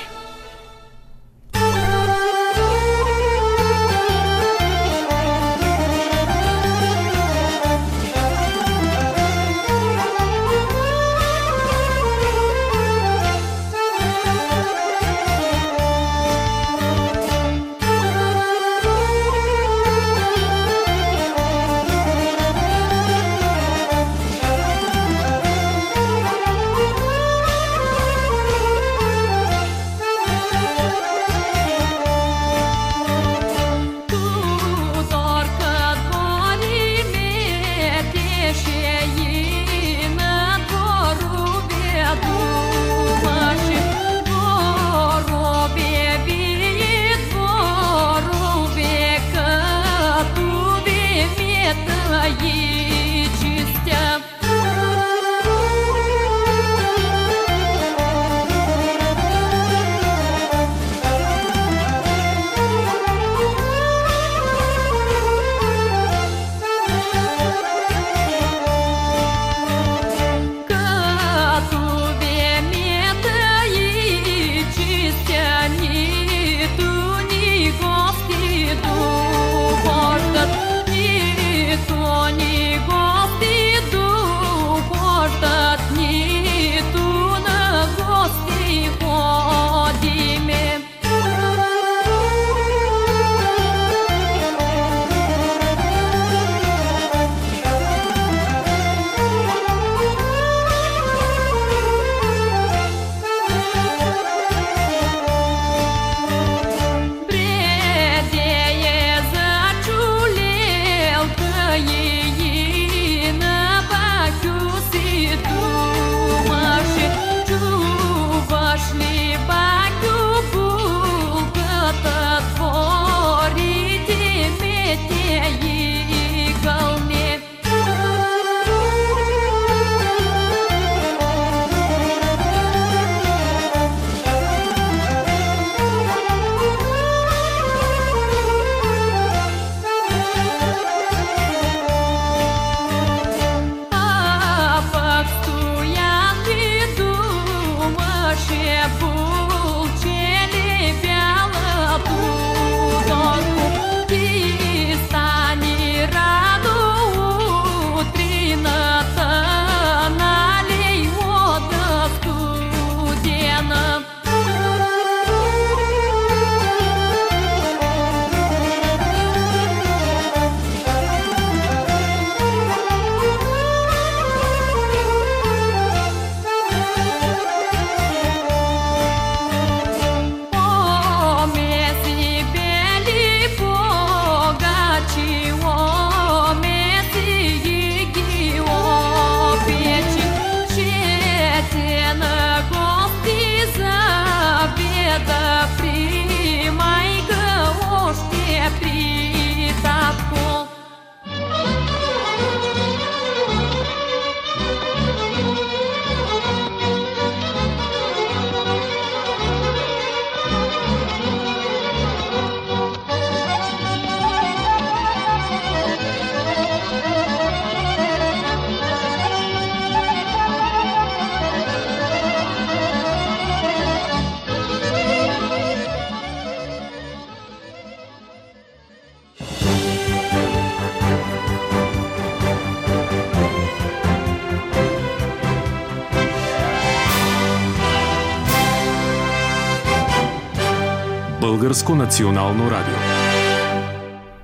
Българско национално радио.